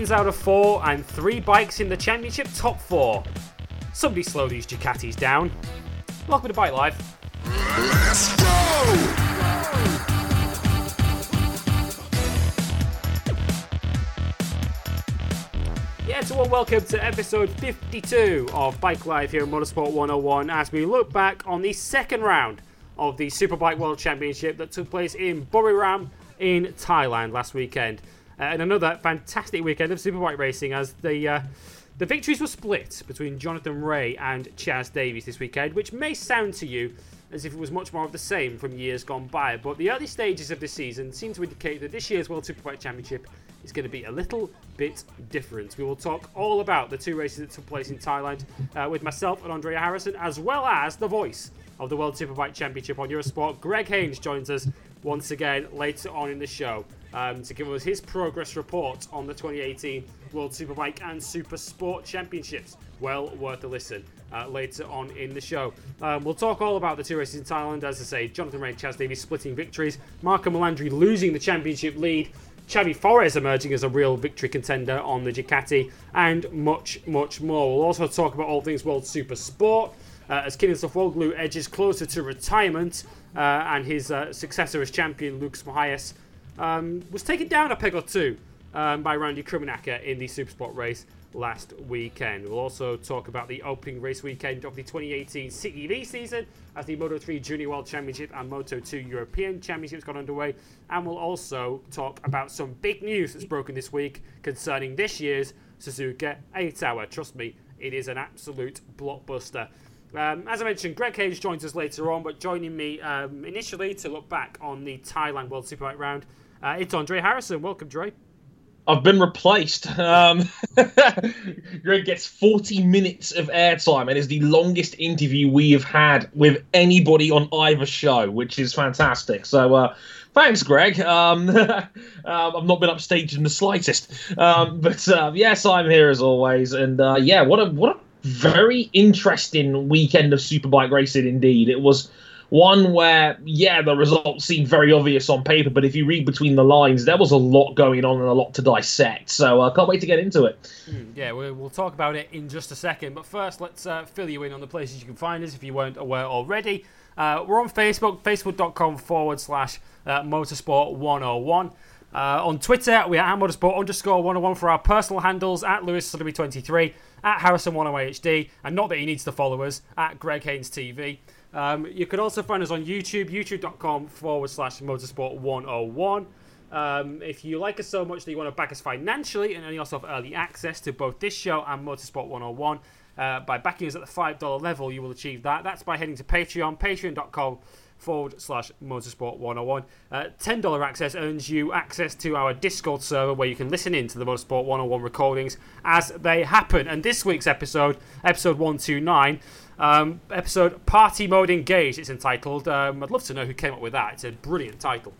wins out of 4 and 3 bikes in the championship top 4. Somebody slow these Ducatis down. Welcome to Bike Life. Let's go! Yeah, so welcome to episode 52 of Bike Life here at Motorsport 101 as we look back on the second round of the Superbike World Championship that took place in Buriram in Thailand last weekend. And another fantastic weekend of Superbike racing as the victories were split between Jonathan Rea and Chaz Davies this weekend, which may sound to you as if it was much more of the same from years gone by, but the early stages of this season seem to indicate that this year's World Superbike Championship is going to be a little bit different. We will talk all about the two races that took place in Thailand with myself and Andrea Harrison, as well as the voice of the World Superbike Championship on Eurosport. Greg Haynes joins us once again later on in the show to give us his progress report on the 2018 World Superbike and Super Sport Championships. Well worth a listen later on in the show. We'll talk all about the two races in Thailand. As I say, Jonathan Rea and Chaz Davies splitting victories, Marco Melandri losing the championship lead, Xavi Fores emerging as a real victory contender on the Ducati, and much, much more. We'll also talk about all things World Super Sport, as Kenan Sofuoglu edges closer to retirement, and his successor as champion, Lucas Mahias, was taken down a peg or two by Randy Krummenacker in the Supersport race last weekend. We'll also talk about the opening race weekend of the 2018 CEV season as the Moto3 Junior World Championship and Moto2 European Championships got underway, and we'll also talk about some big news that's broken this week concerning this year's Suzuka 8-hour. Trust me, it is an absolute blockbuster. As I mentioned, Greg Haynes joins us later on, but joining me initially to look back on the Thailand World Superbike round, it's Andrea Harrison. Welcome, Dre. I've been replaced. Greg gets 40 minutes of airtime and is the longest interview we have had with anybody on either show, which is fantastic. So thanks, Greg. I've not been upstaged in the slightest. But yes, I'm here as always. And what a very interesting weekend of Superbike racing indeed. It was one where, the results seemed very obvious on paper, but if you read between the lines, there was a lot going on and a lot to dissect. So I can't wait to get into it. Yeah, we'll talk about it in just a second. But first, let's fill you in on the places you can find us if you weren't aware already. We're on Facebook, facebook.com/Motorsport101. On Twitter, we are at Motorsport_101 for our personal handles, at LewisSullaby23, at Harrison108HD, and not that he needs to follow us, at Greg Haynes TV. You can also find us on YouTube, youtube.com/Motorsport101. If you like us so much that you want to back us financially and also have early access to both this show and Motorsport 101, by backing us at the $5 level, you will achieve that. That's by heading to Patreon, patreon.com/Motorsport101. $10 access earns you access to our Discord server where you can listen in to the Motorsport 101 recordings as they happen. And this week's episode 129, episode Party Mode Engaged, it's entitled. I'd love to know who came up with that. It's a brilliant title.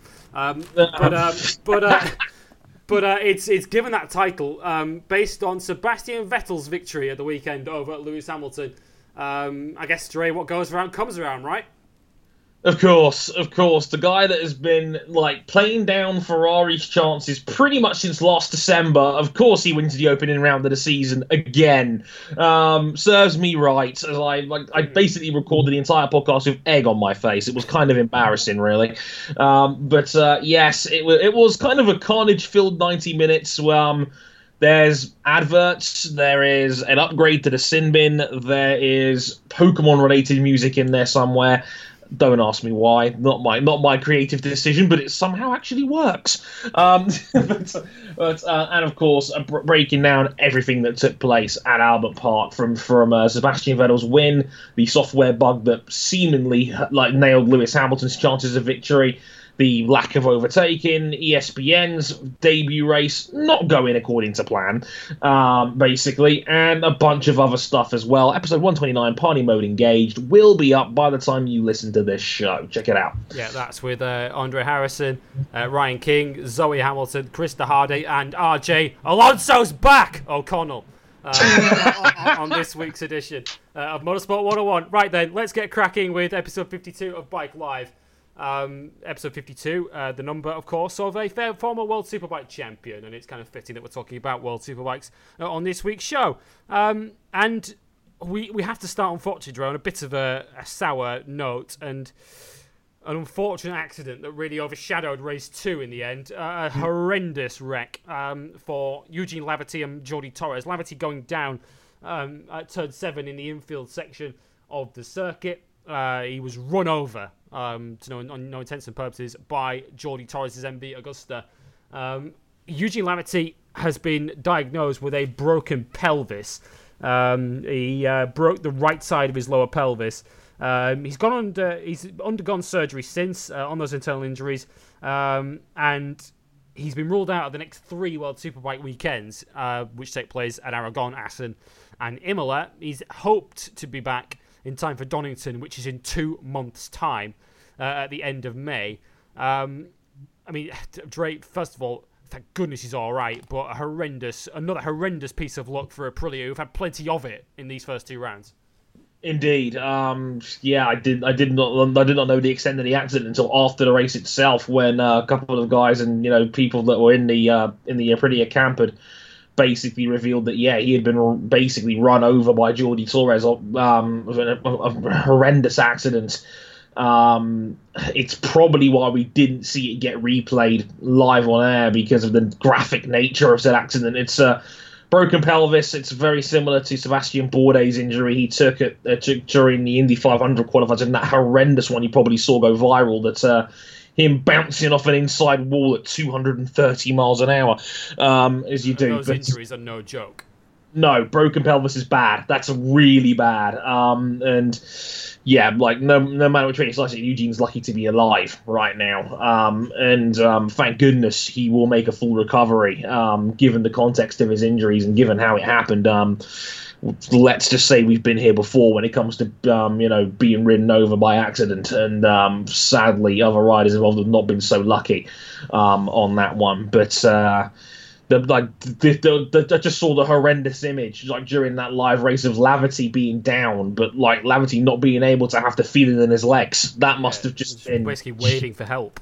It's given that title based on Sebastian Vettel's victory at the weekend over at Lewis Hamilton. I guess, Dre, what goes around comes around, right? Of course. The guy that has been, playing down Ferrari's chances pretty much since last December. Of course he wins the opening round of the season again. Serves me right. As I basically recorded the entire podcast with egg on my face. It was kind of embarrassing, really. Yes, it was kind of a carnage-filled 90 minutes. There's adverts, there is an upgrade to the sin bin, there is Pokemon-related music in there somewhere. Don't ask me why. Not my creative decision, but it somehow actually works. And of course, breaking down everything that took place at Albert Park from Sebastian Vettel's win, the software bug that seemingly nailed Lewis Hamilton's chances of victory, the lack of overtaking, ESPN's debut race not going according to plan, basically, and a bunch of other stuff as well. Episode 129, Party Mode Engaged, will be up by the time you listen to this show. Check it out. Yeah, that's with Andre Harrison, Ryan King, Zoe Hamilton, Krista Hardy, and RJ Alonso's back, O'Connell, on this week's edition of Motorsport 101. Right then, let's get cracking with episode 52 of Bike Live. episode 52, the number, of course, of a former World Superbike champion, and it's kind of fitting that we're talking about World Superbikes on this week's show. And we have to start, unfortunately, on a bit of a sour note, and an unfortunate accident that really overshadowed race 2 in the end. A horrendous wreck for Eugene Laverty and Jordi Torres. Laverty going down at turn 7 in the infield section of the circuit. He was run over, on no intents and purposes, by Jordi Torres' MV Agusta. Eugene Laverty has been diagnosed with a broken pelvis. He broke the right side of his lower pelvis. He's undergone surgery since on those internal injuries, and he's been ruled out of the next 3 World Superbike weekends, which take place at Aragon, Assen, and Imola. He's hoped to be back in time for Donington, which is in 2 months' time, at the end of May. Drake, first of all, thank goodness he's all right, but another horrendous piece of luck for Aprilia, who've had plenty of it in these first 2 rounds. Indeed, I did not know the extent of the accident until after the race itself, when a couple of guys and people that were in the Aprilia camp had basically revealed that he had been basically run over by Jordi Torres of a horrendous accident. It's probably why we didn't see it get replayed live on air, because of the graphic nature of said accident. It's a broken pelvis. It's very similar to Sebastian Bourdais' injury he took during the Indy 500 qualifiers, and that horrendous one you probably saw go viral, that him bouncing off an inside wall at 230 miles an hour, as you do. Those injuries are no joke. No, broken pelvis is bad. That's really bad. No matter which way it's like, Eugene's lucky to be alive right now. Thank goodness he will make a full recovery, given the context of his injuries and given how it happened. Let's just say we've been here before when it comes to, being ridden over by accident. And sadly, other riders involved have not been so lucky on that one. But... I just saw the horrendous image during that live race of Laverty being down, but Laverty not being able to have the feeling in his legs. That must have just been basically waiting for help.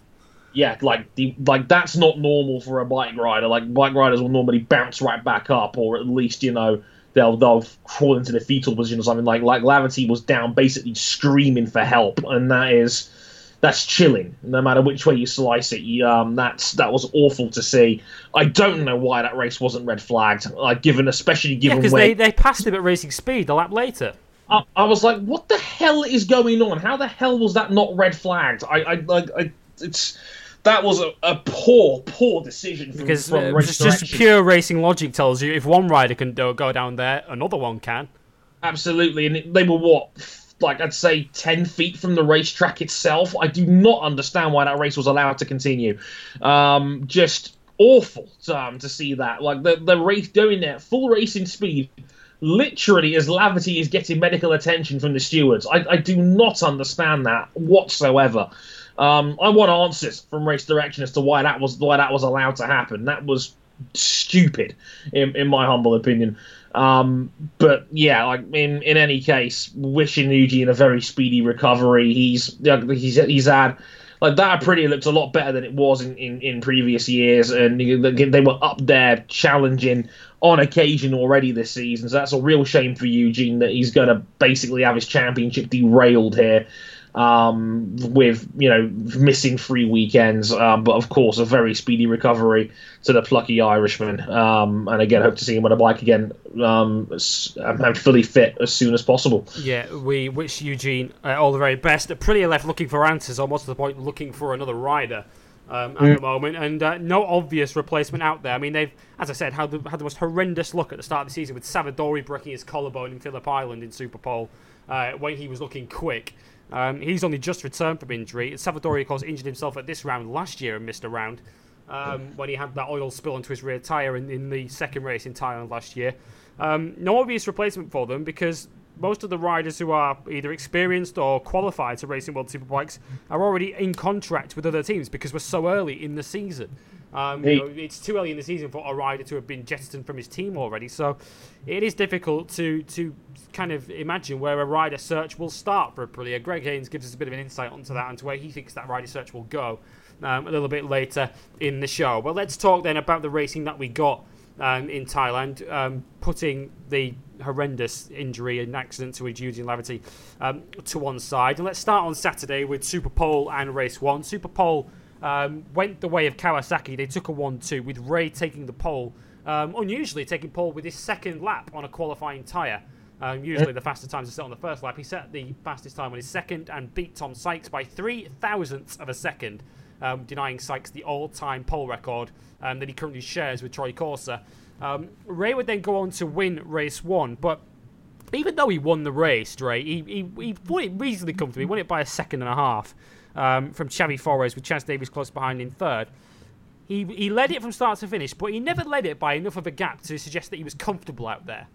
Yeah, that's not normal for a bike rider. Bike riders will normally bounce right back up, or at least they'll crawl into the fetal position or something. Like Laverty was down, basically screaming for help, and that's chilling, no matter which way you slice it. That was awful to see. I don't know why that race wasn't red flagged, especially given because they passed him at racing speed a lap later. I was like, what the hell is going on? How the hell was that not red flagged? That was a poor decision from race direction. Just pure racing logic tells you if one rider can go down there, another one can. Absolutely, and they were what? I'd say 10 feet from the racetrack itself. I do not understand why that race was allowed to continue. Just awful to see that. The race going there, full racing speed, literally as Laverty is getting medical attention from the stewards. I do not understand that whatsoever. I want answers from race direction as to why that was allowed to happen. That was stupid, in my humble opinion. In any case, wishing Eugene a very speedy recovery. He's had that Aprilia looked a lot better than it was in previous years, and they were up there challenging on occasion already this season. So that's a real shame for Eugene that he's going to basically have his championship derailed here, with missing 3 weekends. But of course, a very speedy recovery to the plucky Irishman, and again, hope to see him on a bike again, and fully fit as soon as possible. Yeah, we wish Eugene all the very best. Aprilia left looking for answers, almost to the point looking for another rider at the moment, and no obvious replacement out there. I mean, they've, as I said, had the most horrendous luck at the start of the season, with Savadori breaking his collarbone in Phillip Island in Superpole when he was looking quick. He's only just returned from injury. Savadori, of course, injured himself at this round last year and missed a round when he had that oil spill onto his rear tyre in the second race in Thailand last year. No obvious replacement for them, because most of the riders who are either experienced or qualified to race in World Superbikes are already in contract with other teams because we're so early in the season. You know, it's too early in the season for a rider to have been jettisoned from his team already, so it is difficult to kind of imagine where a rider search will start for Aprilia. Greg Haynes gives us a bit of an insight onto that and to where he thinks that rider search will go a little bit later in the show. But let's talk then about the racing that we got in Thailand, putting the horrendous injury and accident to Eugene Laverty to one side. And let's start on Saturday with Super Pole and Race 1. Super Pole went the way of Kawasaki. They took a 1-2 with Rea taking the pole, unusually taking pole with his second lap on a qualifying tyre. Usually the fastest times are set on the first lap. He set the fastest time on his second and beat Tom Sykes by 3 thousandths of a second, denying Sykes the all-time pole record that he currently shares with Troy Corser. Rea would then go on to win Race 1, but even though he won the race, Rea, he won it reasonably comfortably. He won it by a second and a half from Xavi Fores, with Chaz Davies close behind in third. He led it from start to finish, but he never led it by enough of a gap to suggest that he was comfortable out there.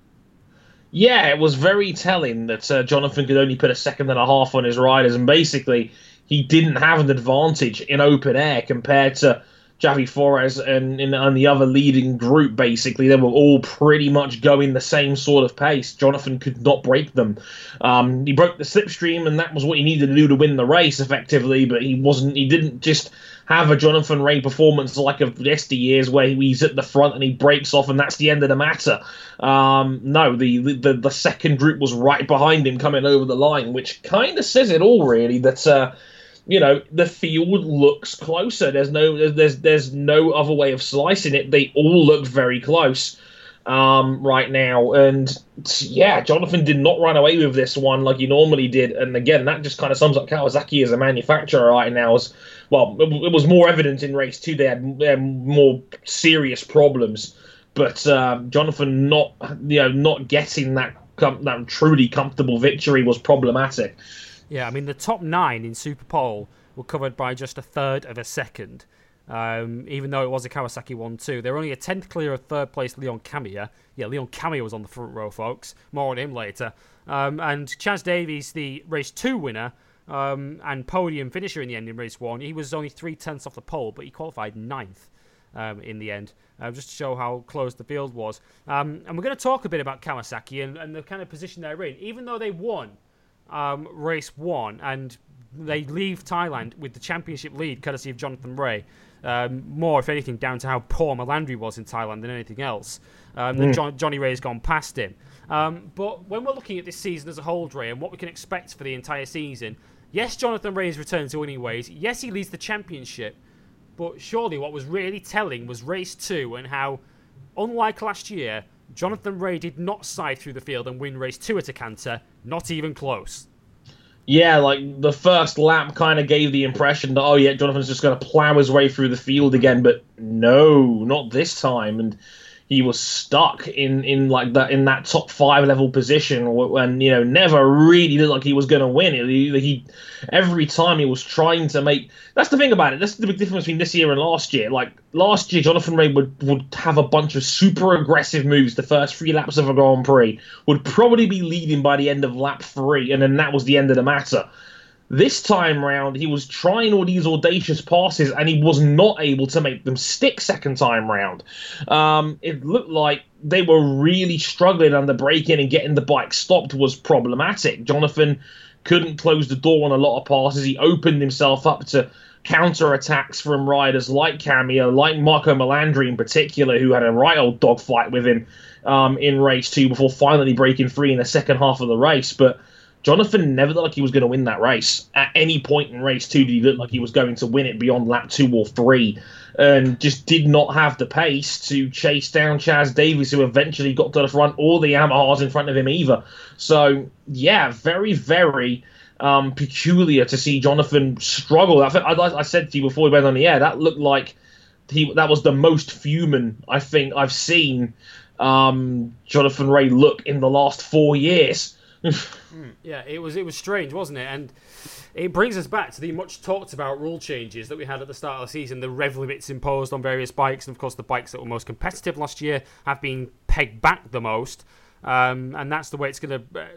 Yeah, it was very telling that Jonathan could only put a second and a half on his riders, and basically he didn't have an advantage in open air compared to Xavi Fores and the other leading group, basically. They were all pretty much going the same sort of pace. Jonathan could not break them. He broke the slipstream, and that was what he needed to do to win the race, effectively, but he didn't just have a Jonathan Rea performance like of yesteryears where he's at the front and he breaks off and that's the end of the matter. No, the second group was right behind him coming over the line, which kind of says it all, really, that you know, the field looks closer. There's no other way of slicing it. They all look very close right now, and yeah, Jonathan did not run away with this one like he normally did. And again, that just kind of sums up Kawasaki as a manufacturer right now. As well, it was more evident in race two. They had more serious problems, but Jonathan not getting that truly comfortable victory was problematic. Yeah, I mean, the top 9 in Super Pole were covered by just a third of a second, even though it was a Kawasaki 1-2. They were only a 10th clear of 3rd place Leon Camier. Yeah, Leon Camier was on the front row, folks. More on him later. And Chaz Davies, the Race 2 winner and podium finisher in the end in Race 1, he was only 3/10 off the pole, but he qualified 9th in the end, just to show how close the field was. And we're going to talk a bit about Kawasaki and the kind of position they're in. Even though they won Race 1, and they leave Thailand with the championship lead courtesy of Jonathan Rea, more if anything down to how poor Melandri was in Thailand than anything else. Then Johnny Rea's gone past him, but when we're looking at this season as a whole, Rea, and what we can expect for the entire season, yes, Jonathan Rea has returned to winning ways, yes, he leads the championship, but surely what was really telling was Race 2 and how, unlike last year, Jonathan Rea did not scythe through the field and win Race 2 at Takanta, not even close. Yeah, like the first lap kind of gave the impression that, oh yeah, Jonathan's just going to plow his way through the field again, but no, not this time. And he was stuck in that top 5 level position, and you know, never really looked like he was going to win. He every time he was trying to make. That's the thing about it. That's the big difference between this year and last year. Like last year, Jonathan Rea would have a bunch of super aggressive moves. The first 3 laps of a Grand Prix would probably be leading by the end of lap 3, and then that was the end of the matter. This time round, he was trying all these audacious passes, and he was not able to make them stick second time round. It looked like they were really struggling under braking, and getting the bike stopped was problematic. Jonathan couldn't close the door on a lot of passes. He opened himself up to counter-attacks from riders like Camier, like Marco Melandri in particular, who had a right old dogfight with him in race 2 before finally breaking free in the second half of the race. But Jonathan never looked like he was going to win that race. At any point in race 2 did he look like he was going to win it beyond lap 2 or 3, and just did not have the pace to chase down Chaz Davies, who eventually got to the front, or the Yamahas in front of him either. So, yeah, very, very peculiar to see Jonathan struggle. I said to you before we went on the air, that looked like that was the most human I think I've seen Jonathan Rea look in the last 4 years. Yeah, it was strange, wasn't it? And it brings us back to the much talked about rule changes that we had at the start of the season. The rev limits imposed on various bikes, and of course the bikes that were most competitive last year have been pegged back the most, and that's the way it's going to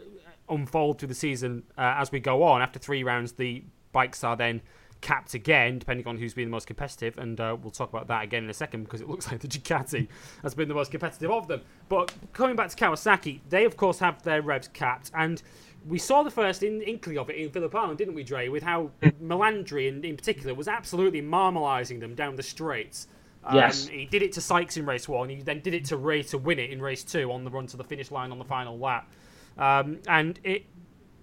unfold through the season as we go on. After 3 rounds, the bikes are then capped again, depending on who's been the most competitive, and we'll talk about that again in a second, because it looks like the Ducati has been the most competitive of them. But coming back to Kawasaki, they of course have their revs capped, and we saw the first inkling of it in Phillip Island, didn't we, Dre, with how Melandri in particular was absolutely marmalising them down the straights. Yes. He did it to Sykes in race one, he then did it to Rea to win it in race two on the run to the finish line on the final lap. And it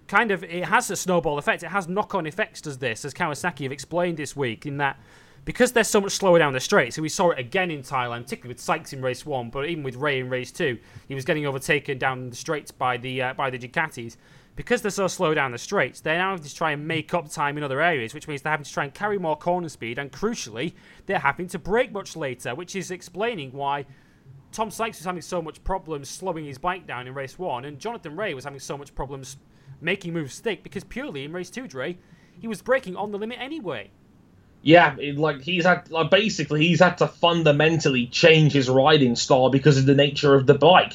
kind of, it has a snowball effect. It has knock-on effects, does this, as Kawasaki have explained this week, in that because they're so much slower down the straight, so we saw it again in Thailand, particularly with Sykes in race one, but even with Rea in race two, he was getting overtaken down the straights by the Ducatis. Because they're so slow down the straights, they now have to try and make up time in other areas, which means they're having to try and carry more corner speed, and crucially, they're having to brake much later, which is explaining why Tom Sykes was having so much problems slowing his bike down in race one, and Jonathan Rea was having so much problems making moves stick, because purely in race two, Dre, he was braking on the limit anyway. Yeah, he's had to fundamentally change his riding style because of the nature of the bike.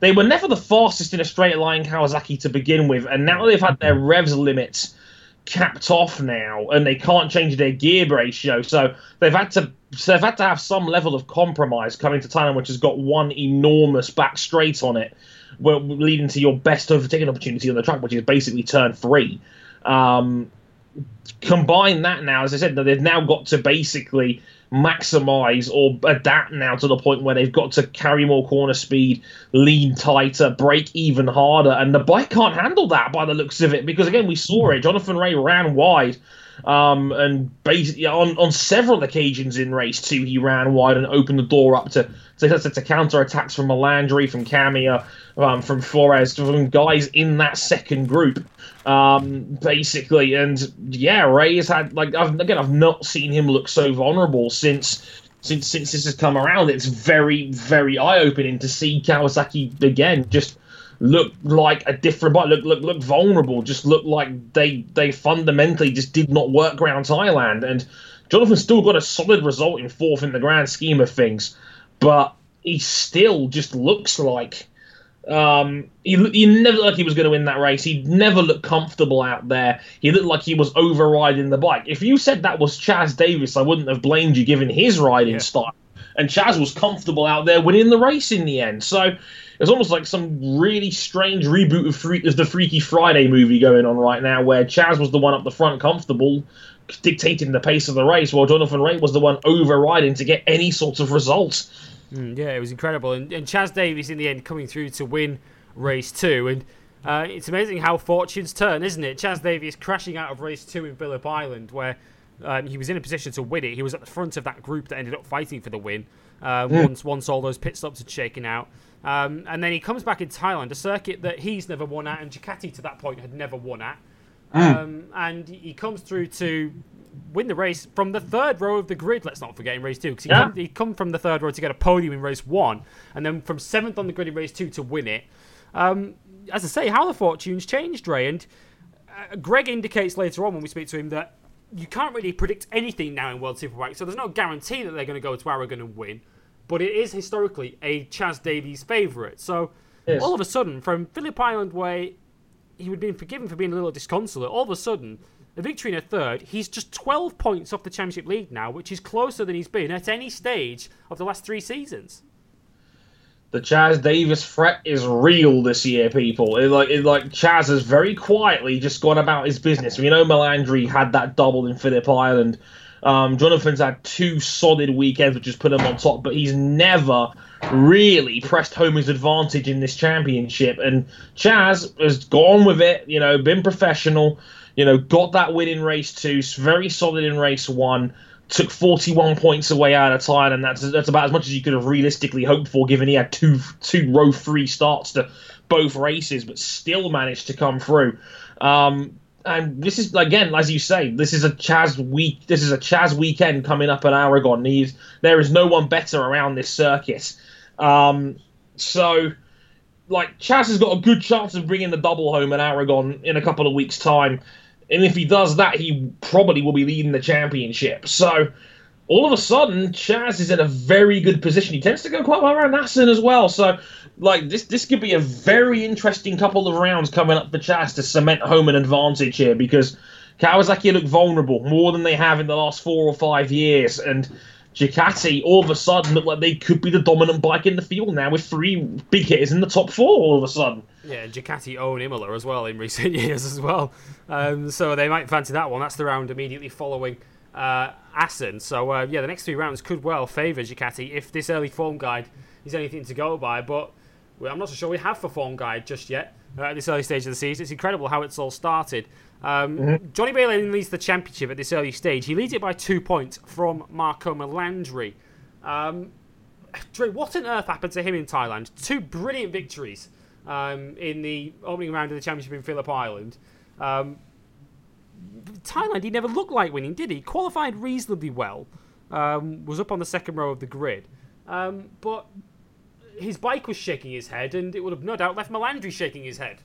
They were never the fastest in a straight line, Kawasaki, to begin with, and now they've had their revs limits capped off now, and they can't change their gear ratio, so they've had to have some level of compromise coming to Thailand, which has got one enormous back straight on it, leading to your best overtaking opportunity on the track, which is basically turn three. Combine that now, as I said, that they've now got to basically maximise or adapt now to the point where they've got to carry more corner speed, lean tighter, brake even harder, and the bike can't handle that by the looks of it, because again, we saw it. Jonathan Rea ran wide, and basically on several occasions in race two, he ran wide and opened the door up to counter attacks from Melandri, from Camier, from Fores, from guys in that second group, basically. And yeah, Rea has had, I've not seen him look so vulnerable since this has come around. It's very, very eye-opening to see Kawasaki again just look like a different bike, look vulnerable, just look like they fundamentally just did not work around Thailand. And Jonathan's still got a solid result in fourth in the grand scheme of things, but he still just looks like he never looked like he was going to win that race. He never looked comfortable out there. He looked like he was overriding the bike. If you said that was Chaz Davies, I wouldn't have blamed you, given his riding style. And Chaz was comfortable out there winning the race in the end. So it's almost like some really strange reboot of the Freaky Friday movie going on right now, where Chaz was the one up the front comfortable, dictating the pace of the race, while Jonathan Rea was the one overriding to get any sort of results. Yeah, it was incredible. And Chaz Davies, in the end, coming through to win race two. And it's amazing how fortunes turn, isn't it? Chaz Davies crashing out of race two in Phillip Island, where he was in a position to win it. He was at the front of that group that ended up fighting for the win once all those pit stops had shaken out. And then he comes back in Thailand, a circuit that he's never won at and Ducati to that point had never won at. And he comes through to win the race from the third row of the grid, let's not forget, in race two, because he'd come from the third row to get a podium in race one, and then from seventh on the grid in race two to win it. As I say, how the fortunes changed, Ray, and Greg indicates later on when we speak to him that you can't really predict anything now in World Superbike, so there's no guarantee that they're going to go to Aragon and win, but it is historically a Chaz Davies favourite. So all of a sudden, from Phillip Island way, he would have been forgiven for being a little disconsolate. All of a sudden, a victory in a third, he's just 12 points off the Championship lead now, which is closer than he's been at any stage of the last three seasons. The Chaz Davies threat is real this year, people. Chaz has very quietly just gone about his business. We know Melandri had that double in Phillip Island. Jonathan's had two solid weekends, which has put him on top, but he's never really pressed home his advantage in this championship. And Chaz has gone with it, been professional, got that win in race two, very solid in race one, took 41 points away out of Thailand, and that's about as much as you could have realistically hoped for, given he had two row three starts to both races, but still managed to come through. And this is, again, as you say, this is a Chaz week. This is a Chaz weekend coming up at Aragon. There is no one better around this circuit. Chaz has got a good chance of bringing the double home at Aragon in a couple of weeks' time. And if he does that, he probably will be leading the championship. So all of a sudden, Chaz is in a very good position. He tends to go quite well around Assen as well. So this could be a very interesting couple of rounds coming up for Chaz to cement home an advantage here, because Kawasaki look vulnerable, more than they have in the last 4 or 5 years. And Ducati, all of a sudden, look like they could be the dominant bike in the field now, with three big hitters in the top four all of a sudden. Yeah, and Ducati own Imola as well in recent years as well. So they might fancy that one. That's the round immediately following Assen. So, yeah, the next three rounds could well favour Ducati if this early form guide is anything to go by. But I'm not so sure we have for form guide just yet at this early stage of the season. It's incredible how it's all started. Johnny Bailey leads the championship at this early stage. He leads it by 2 points from Marco Melandri. Dre, what on earth happened to him in Thailand? Two brilliant victories in the opening round of the championship in Phillip Island. Thailand, he never looked like winning, did he? Qualified reasonably well. Was up on the second row of the grid. But his bike was shaking his head, and it would have no doubt left Melandri shaking his head.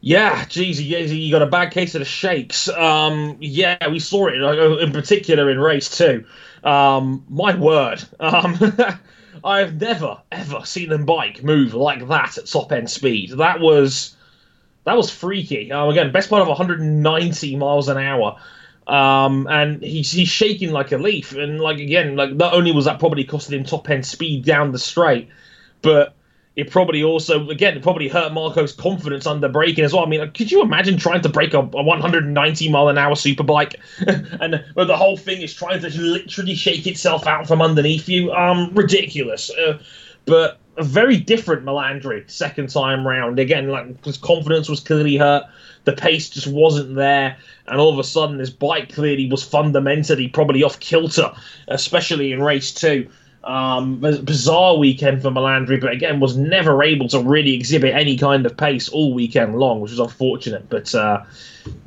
Yeah, geez, he got a bad case of the shakes. Yeah, we saw it in particular in race two. My word. I've never, ever seen a bike move like that at top-end speed. That was freaky. Again, best part of 190 miles an hour. And he's shaking like a leaf. And, not only was that probably costing him top-end speed down the straight, but it probably also, again, it probably hurt Marco's confidence under braking as well. I mean, could you imagine trying to brake a 190-mile-an-hour superbike? But the whole thing is trying to literally shake itself out from underneath you. Ridiculous. But a very different Melandri second time round. Again, his confidence was clearly hurt. The pace just wasn't there. And all of a sudden, his bike clearly was fundamentally probably off kilter, especially in race two. Bizarre weekend for Melandri, but again was never able to really exhibit any kind of pace all weekend long, which was unfortunate, but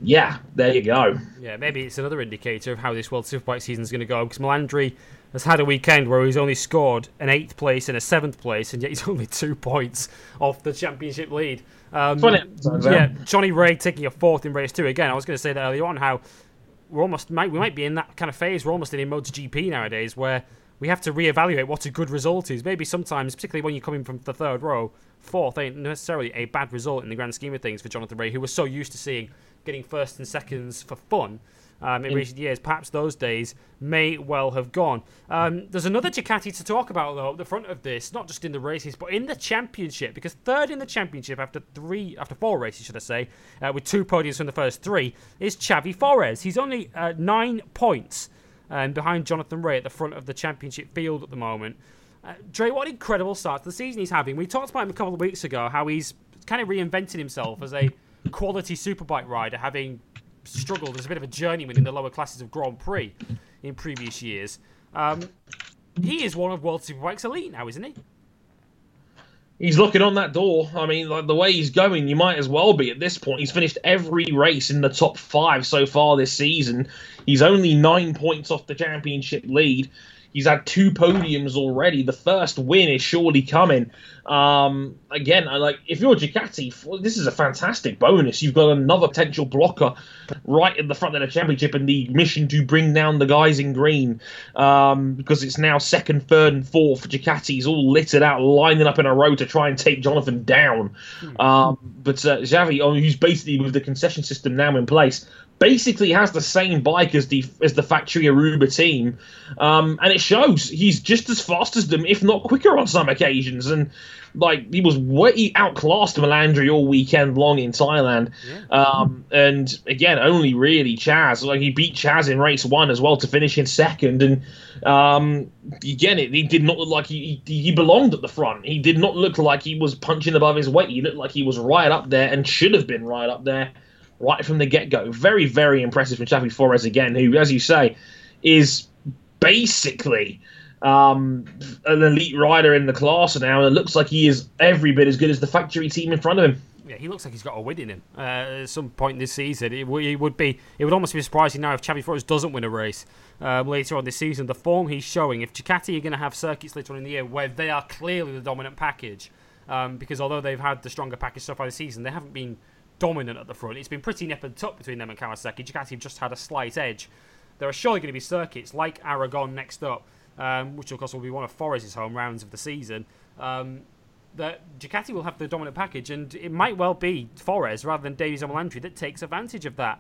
yeah, there you go. Yeah, maybe it's another indicator of how this World Superbike season is going to go, because Melandri has had a weekend where he's only scored an 8th place and a 7th place, and yet he's only 2 points off the championship lead. Yeah, Johnny Rea taking a 4th in race 2 again. I was going to say that earlier on, how we might be in that kind of phase. We're almost in MotoGP nowadays, where we have to reevaluate what a good result is. Maybe sometimes, particularly when you're coming from the third row, fourth ain't necessarily a bad result in the grand scheme of things for Jonathan Rea, who was so used to seeing getting first and seconds for fun in recent years. Perhaps those days may well have gone. There's another Ducati to talk about, though, at the front of this, not just in the races, but in the championship, because third in the championship after four races, should I say, with two podiums from the first three, is Xavi Fores. He's only 9 points. And behind Jonathan Rea at the front of the championship field at the moment. Dre, what an incredible start to the season he's having. We talked about him a couple of weeks ago, how he's kind of reinvented himself as a quality superbike rider, having struggled as a bit of a journeyman in the lower classes of Grand Prix in previous years. He is one of World Superbike's elite now, isn't he? He's looking on that door. I mean, the way he's going, you might as well be at this point. He's finished every race in the top five so far this season. He's only 9 points off the championship lead. He's had two podiums already. The first win is surely coming. Again, if you're Ducati, this is a fantastic bonus. You've got another potential blocker right at the front of the championship, and the mission to bring down the guys in green, because it's now second, third, and fourth for Ducati's all littered out, lining up in a row to try and take Jonathan down. But Xavi, who's basically with the concession system now in place, basically has the same bike as the factory Aruba team, and it shows. He's just as fast as them, if not quicker on some occasions. And he outclassed Melandri all weekend long in Thailand. And again, only really Chaz. He beat Chaz in race one as well to finish in second. And again, he did not look like he belonged at the front. He did not look like he was punching above his weight. He looked like he was right up there, and should have been right up there right from the get-go. Very, very impressive from Xavi Fores again, who, as you say, is basically an elite rider in the class now, and it looks like he is every bit as good as the factory team in front of him. Yeah, he looks like he's got a win in him at some point this season. It would almost be surprising now if Xavi Fores doesn't win a race later on this season. The form he's showing, if Ducati are going to have circuits later on in the year where they are clearly the dominant package, because although they've had the stronger package so far this season, they haven't been dominant at the front. It's been pretty nip and tuck between them and Kawasaki. Ducati have just had a slight edge. There are surely going to be circuits like Aragon next up, which of course will be one of Fores' home rounds of the season, that Ducati will have the dominant package, and it might well be Fores rather than Davies or Melandri that takes advantage of that.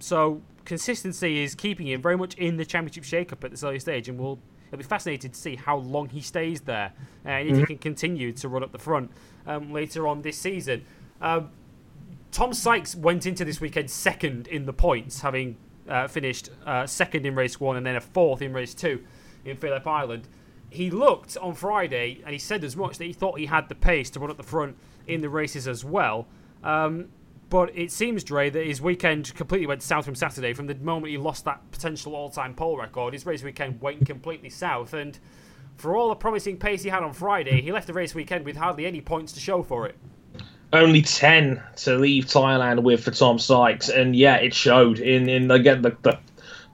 So consistency is keeping him very much in the championship shake-up at this early stage, and it'll be fascinating to see how long he stays there and if he can continue to run up the front later on this season. Tom Sykes went into this weekend second in the points, having finished second in race one and then a fourth in race two in Phillip Island. He looked on Friday, and he said as much, that he thought he had the pace to run up the front in the races as well. But it seems, Dre, that his weekend completely went south from Saturday. From the moment he lost that potential all-time pole record, his race weekend went completely south. And for all the promising pace he had on Friday, he left the race weekend with hardly any points to show for it. Only 10 to leave Thailand with for Tom Sykes. And yeah, it showed. Again, the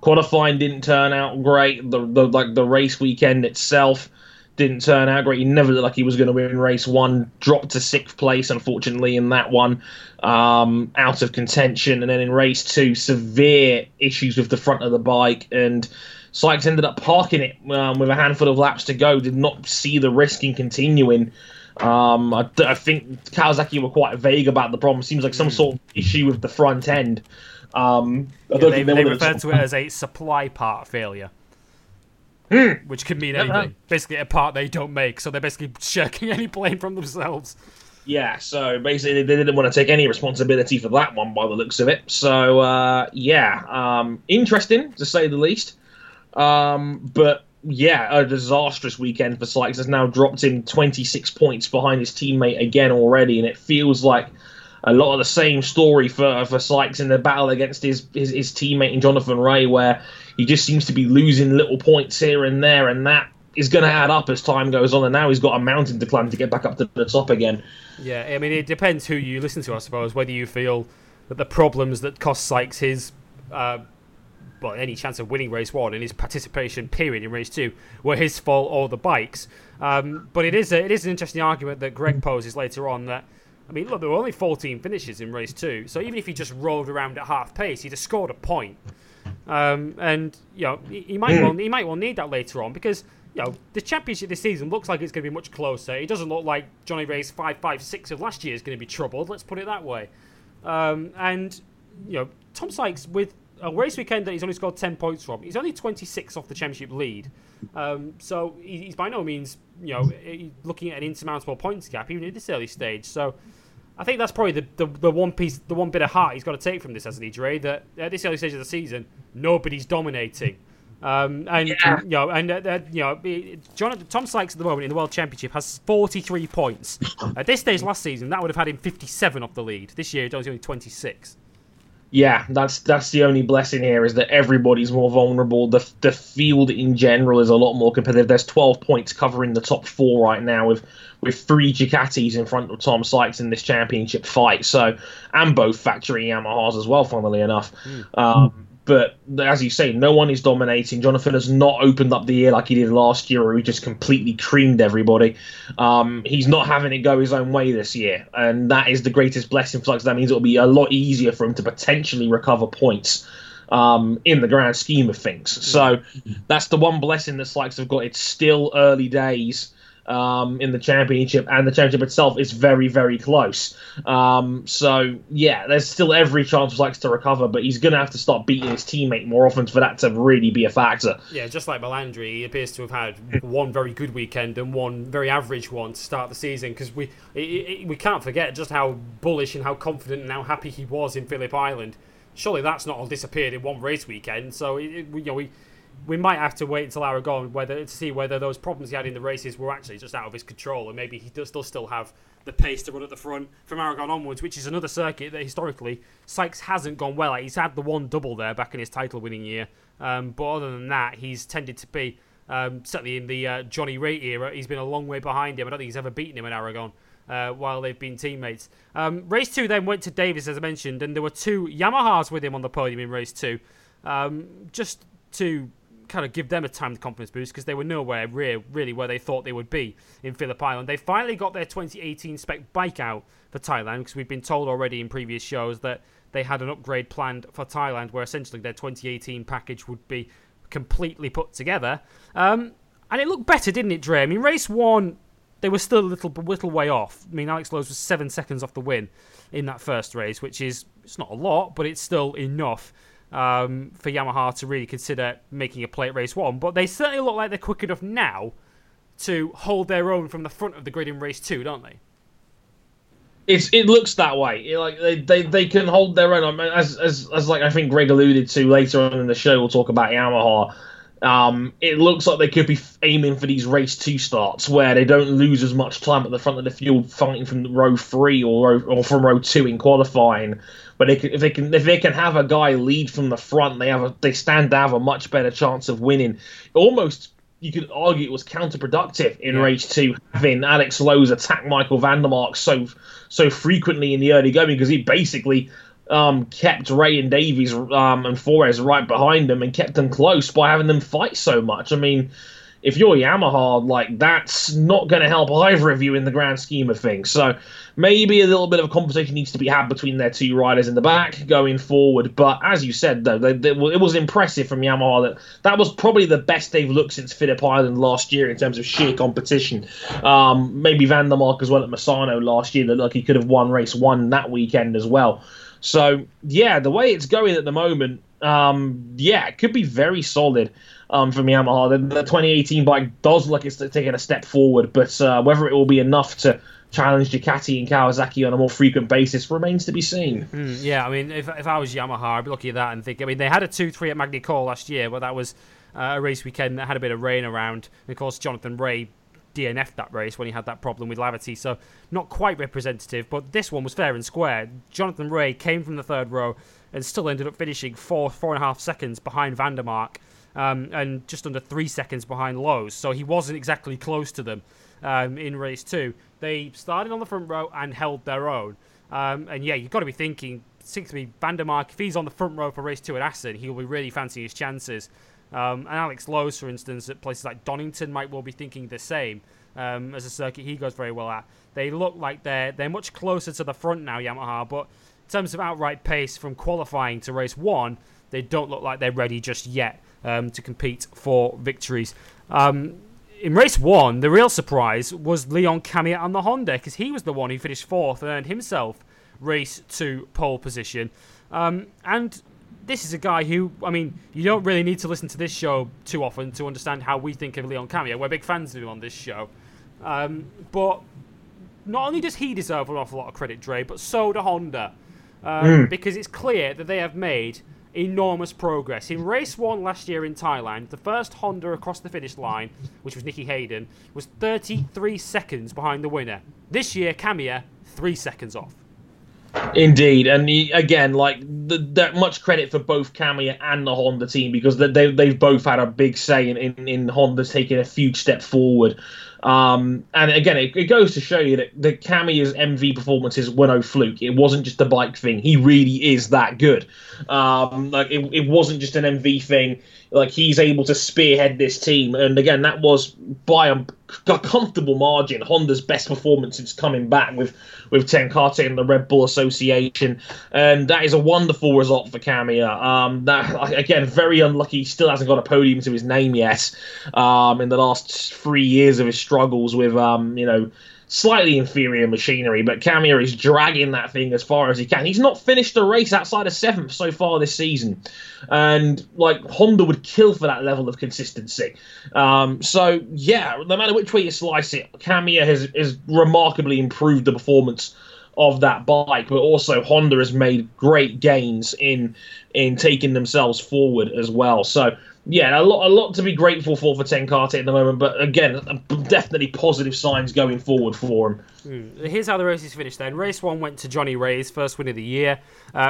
qualifying didn't turn out great. The race weekend itself didn't turn out great. He never looked like he was going to win race one. Dropped to sixth place, unfortunately, in that one. Out of contention. And then in race two, severe issues with the front of the bike. And Sykes ended up parking it with a handful of laps to go. Did not see the risk in continuing. I think Kawasaki were quite vague about the problem. Seems like some sort of issue with the front end. They referred to it as a supply part failure. Which could mean anything. Basically, a part they don't make, so they're basically shirking any blame from themselves. Yeah, so basically they didn't want to take any responsibility for that one by the looks of it. So, interesting, to say the least. But, yeah, a disastrous weekend for Sykes. Has now dropped him 26 points behind his teammate again already, and it feels like a lot of the same story for Sykes in the battle against his teammate in Jonathan Rea, where he just seems to be losing little points here and there, and that is going to add up as time goes on, and now he's got a mountain to climb to get back up to the top again. Yeah, I mean, it depends who you listen to, I suppose, whether you feel that the problems that cost Sykes his any chance of winning race one and his participation period in race two were his fault or the bike's. But it is an interesting argument that Greg poses later on that, I mean, look, there were only 14 finishes in race two, so even if he just rolled around at half pace, he'd have scored a point. And, you know, he might well need that later on because, you know, the championship this season looks like it's going to be much closer. It doesn't look like Johnny Rea's 5.56 of last year is going to be troubled, let's put it that way. And, you know, Tom Sykes, with a race weekend that he's only scored 10 points from, he's only 26 off the championship lead. So he's by no means, you know, looking at an insurmountable points gap, even at this early stage. So I think that's probably the one bit of heart he's got to take from this, hasn't he, Dre? That at this early stage of the season, nobody's dominating. Tom Sykes at the moment in the World Championship has 43 points. At this stage last season, that would have had him 57 off the lead. This year, he's only 26. Yeah, that's the only blessing here, is that everybody's more vulnerable. The field in general is a lot more competitive. There's 12 points covering the top four right now with three Ducatis in front of Tom Sykes in this championship fight. So, and both factory Yamahas as well, funnily enough. But as you say, no one is dominating. Jonathan has not opened up the year like he did last year, where he just completely creamed everybody. He's not having it go his own way this year, and that is the greatest blessing for Sykes. That means it'll be a lot easier for him to potentially recover points in the grand scheme of things. So that's the one blessing that Sykes have got. It's still early days in the championship, and the championship itself is very, very close. So yeah, there's still every chance for Sykes to recover, but he's going to have to start beating his teammate more often for that to really be a factor. Yeah, just like Melandri, he appears to have had one very good weekend and one very average one to start the season, because we can't forget just how bullish and how confident and how happy he was in Phillip Island. Surely that's not all disappeared in one race weekend, so we might have to wait until Aragon to see whether those problems he had in the races were actually just out of his control, and maybe he does still have the pace to run at the front from Aragon onwards, which is another circuit that historically Sykes hasn't gone well at. He's had the one double there back in his title-winning year, but other than that, he's tended to be, certainly in the Johnny Rea era, he's been a long way behind him. I don't think he's ever beaten him at Aragon while they've been teammates. Race 2 then went to Davies, as I mentioned, and there were two Yamahas with him on the podium in Race 2, just to kind of give them a timed confidence boost, because they were nowhere really where they thought they would be in Phillip Island. They finally got their 2018 spec bike out for Thailand, because we've been told already in previous shows that they had an upgrade planned for Thailand where essentially their 2018 package would be completely put together. And it looked better, didn't it, Dre? I mean, race one, they were still a little way off. I mean, Alex Lowes was 7 seconds off the win in that first race, which is, it's not a lot, but it's still enough for Yamaha to really consider making a play at race one. But they certainly look like they're quick enough now to hold their own from the front of the grid in race two, don't they? It looks that way. They can hold their own. I mean, as I think Greg alluded to later on in the show, we'll talk about Yamaha. It looks like they could be aiming for these race two starts where they don't lose as much time at the front of the field fighting from row three or from row two in qualifying. But if they can have a guy lead from the front, they stand to have a much better chance of winning. Almost. You could argue it was counterproductive in race two, having Alex Lowes attack Michael Vandermark so frequently in the early going, because he basically kept Rea and Davies and Fores right behind them and kept them close by having them fight so much. I mean, if you're Yamaha, that's not going to help either of you in the grand scheme of things. So maybe a little bit of a conversation needs to be had between their two riders in the back going forward. But as you said, though, it was impressive from Yamaha. That was probably the best they've looked since Phillip Island last year in terms of sheer competition. Maybe Vandermark as well at Misano last year. That he could have won race one that weekend as well. So, yeah, the way it's going at the moment, it could be very solid. From Yamaha, the 2018 bike does look like it's taking a step forward, but whether it will be enough to challenge Ducati and Kawasaki on a more frequent basis remains to be seen. I mean, if I was Yamaha, I'd be looking at that and think, I mean, they had a 2-3 at Magny Cours last year, but that was a race weekend that had a bit of rain around. And of course, Jonathan Rea DNF'd that race when he had that problem with Laverty, so not quite representative, but this one was fair and square. Jonathan Rea came from the third row and still ended up finishing 4.5 seconds behind Vandermark. And just under 3 seconds behind Lowes, so he wasn't exactly close to them in race two. They started on the front row and held their own. You've got to be thinking, particularly Vandermark, if he's on the front row for race two at Assen, he'll be really fancying his chances. And Alex Lowes, for instance, at places like Donington might well be thinking the same as a circuit he goes very well at. They look like they're much closer to the front now, Yamaha, but in terms of outright pace from qualifying to race one, they don't look like they're ready just yet to compete for victories. In race one, the real surprise was Leon Camier on the Honda, because he was the one who finished fourth and earned himself race two pole position. And this is a guy who, I mean, you don't really need to listen to this show too often to understand how we think of Leon Camier. We're big fans of him on this show. But not only does he deserve an awful lot of credit, Dre, but so do Honda. Because it's clear that they have made enormous progress. In race one last year in Thailand, the first Honda across the finish line, which was Nicky Hayden, was 33 seconds behind the winner. This year, Camier, 3 seconds off. Indeed, and that much credit for both Camier and the Honda team, because they've both had a big say in Honda taking a huge step forward. And again, it goes to show you that Camier's MV performances were no fluke. It wasn't just a bike thing. He really is that good. It wasn't just an MV thing. He's able to spearhead this team. And again, that was by a comfortable margin Honda's best performance since coming back with Tenkate and the Red Bull Association. And that is a wonderful result for Camier. Very unlucky. He still hasn't got a podium to his name yet in the last 3 years of his struggles with, slightly inferior machinery, but Camier is dragging that thing as far as he can. He's not finished a race outside of 7th so far this season, and Honda would kill for that level of consistency. No matter which way you slice it, Camier has remarkably improved the performance of that bike, but also Honda has made great gains in taking themselves forward as well. So yeah, a lot to be grateful for Tenkate at the moment, but again, definitely positive signs going forward for him. Here's how the race is finished then. Race 1 went to Johnny Rea's first win of the year,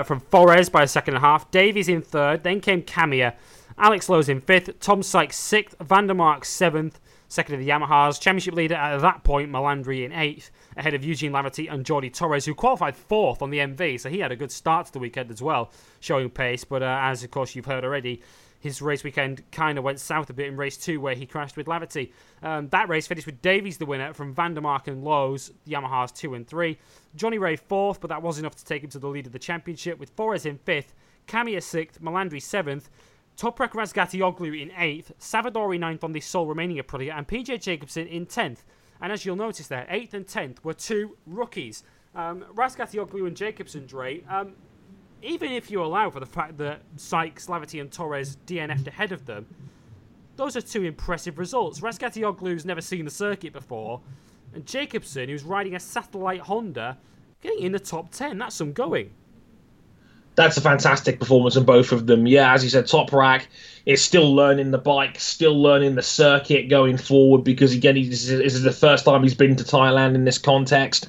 from Fores by a second and a half, Davies in third, then came Camier, Alex Lowes in fifth, Tom Sykes sixth, Vandermark seventh, second of the Yamahas, championship leader at that point, Melandri in eighth, ahead of Eugene Laverty and Jordi Torres, who qualified fourth on the MV, so he had a good start to the weekend as well, showing pace, but as of course you've heard already, his race weekend kind of went south a bit in race two, where he crashed with Laverty. That race finished with Davies the winner from Vandermark and Lowes, Yamaha's 2 and 3. Jonny Rea fourth, but that was enough to take him to the lead of the championship, with Fores in fifth, Camier sixth, Melandri seventh, Toprak Razgatioglu in eighth, Savadori ninth on the sole remaining Aprilia, and PJ Jacobson in 10th. And as you'll notice there, 8th and 10th were two rookies. Razgatioglu and Jacobson, Rea, even if you allow for the fact that Sykes, Laverty and Torres DNF'd ahead of them, those are two impressive results. Razgatioglu's never seen the circuit before, and Jacobson, who's riding a satellite Honda, getting in the top 10. That's some going. That's a fantastic performance on both of them. Yeah, as you said, Toprak is still learning the bike, still learning the circuit going forward, because, again, this is the first time he's been to Thailand in this context.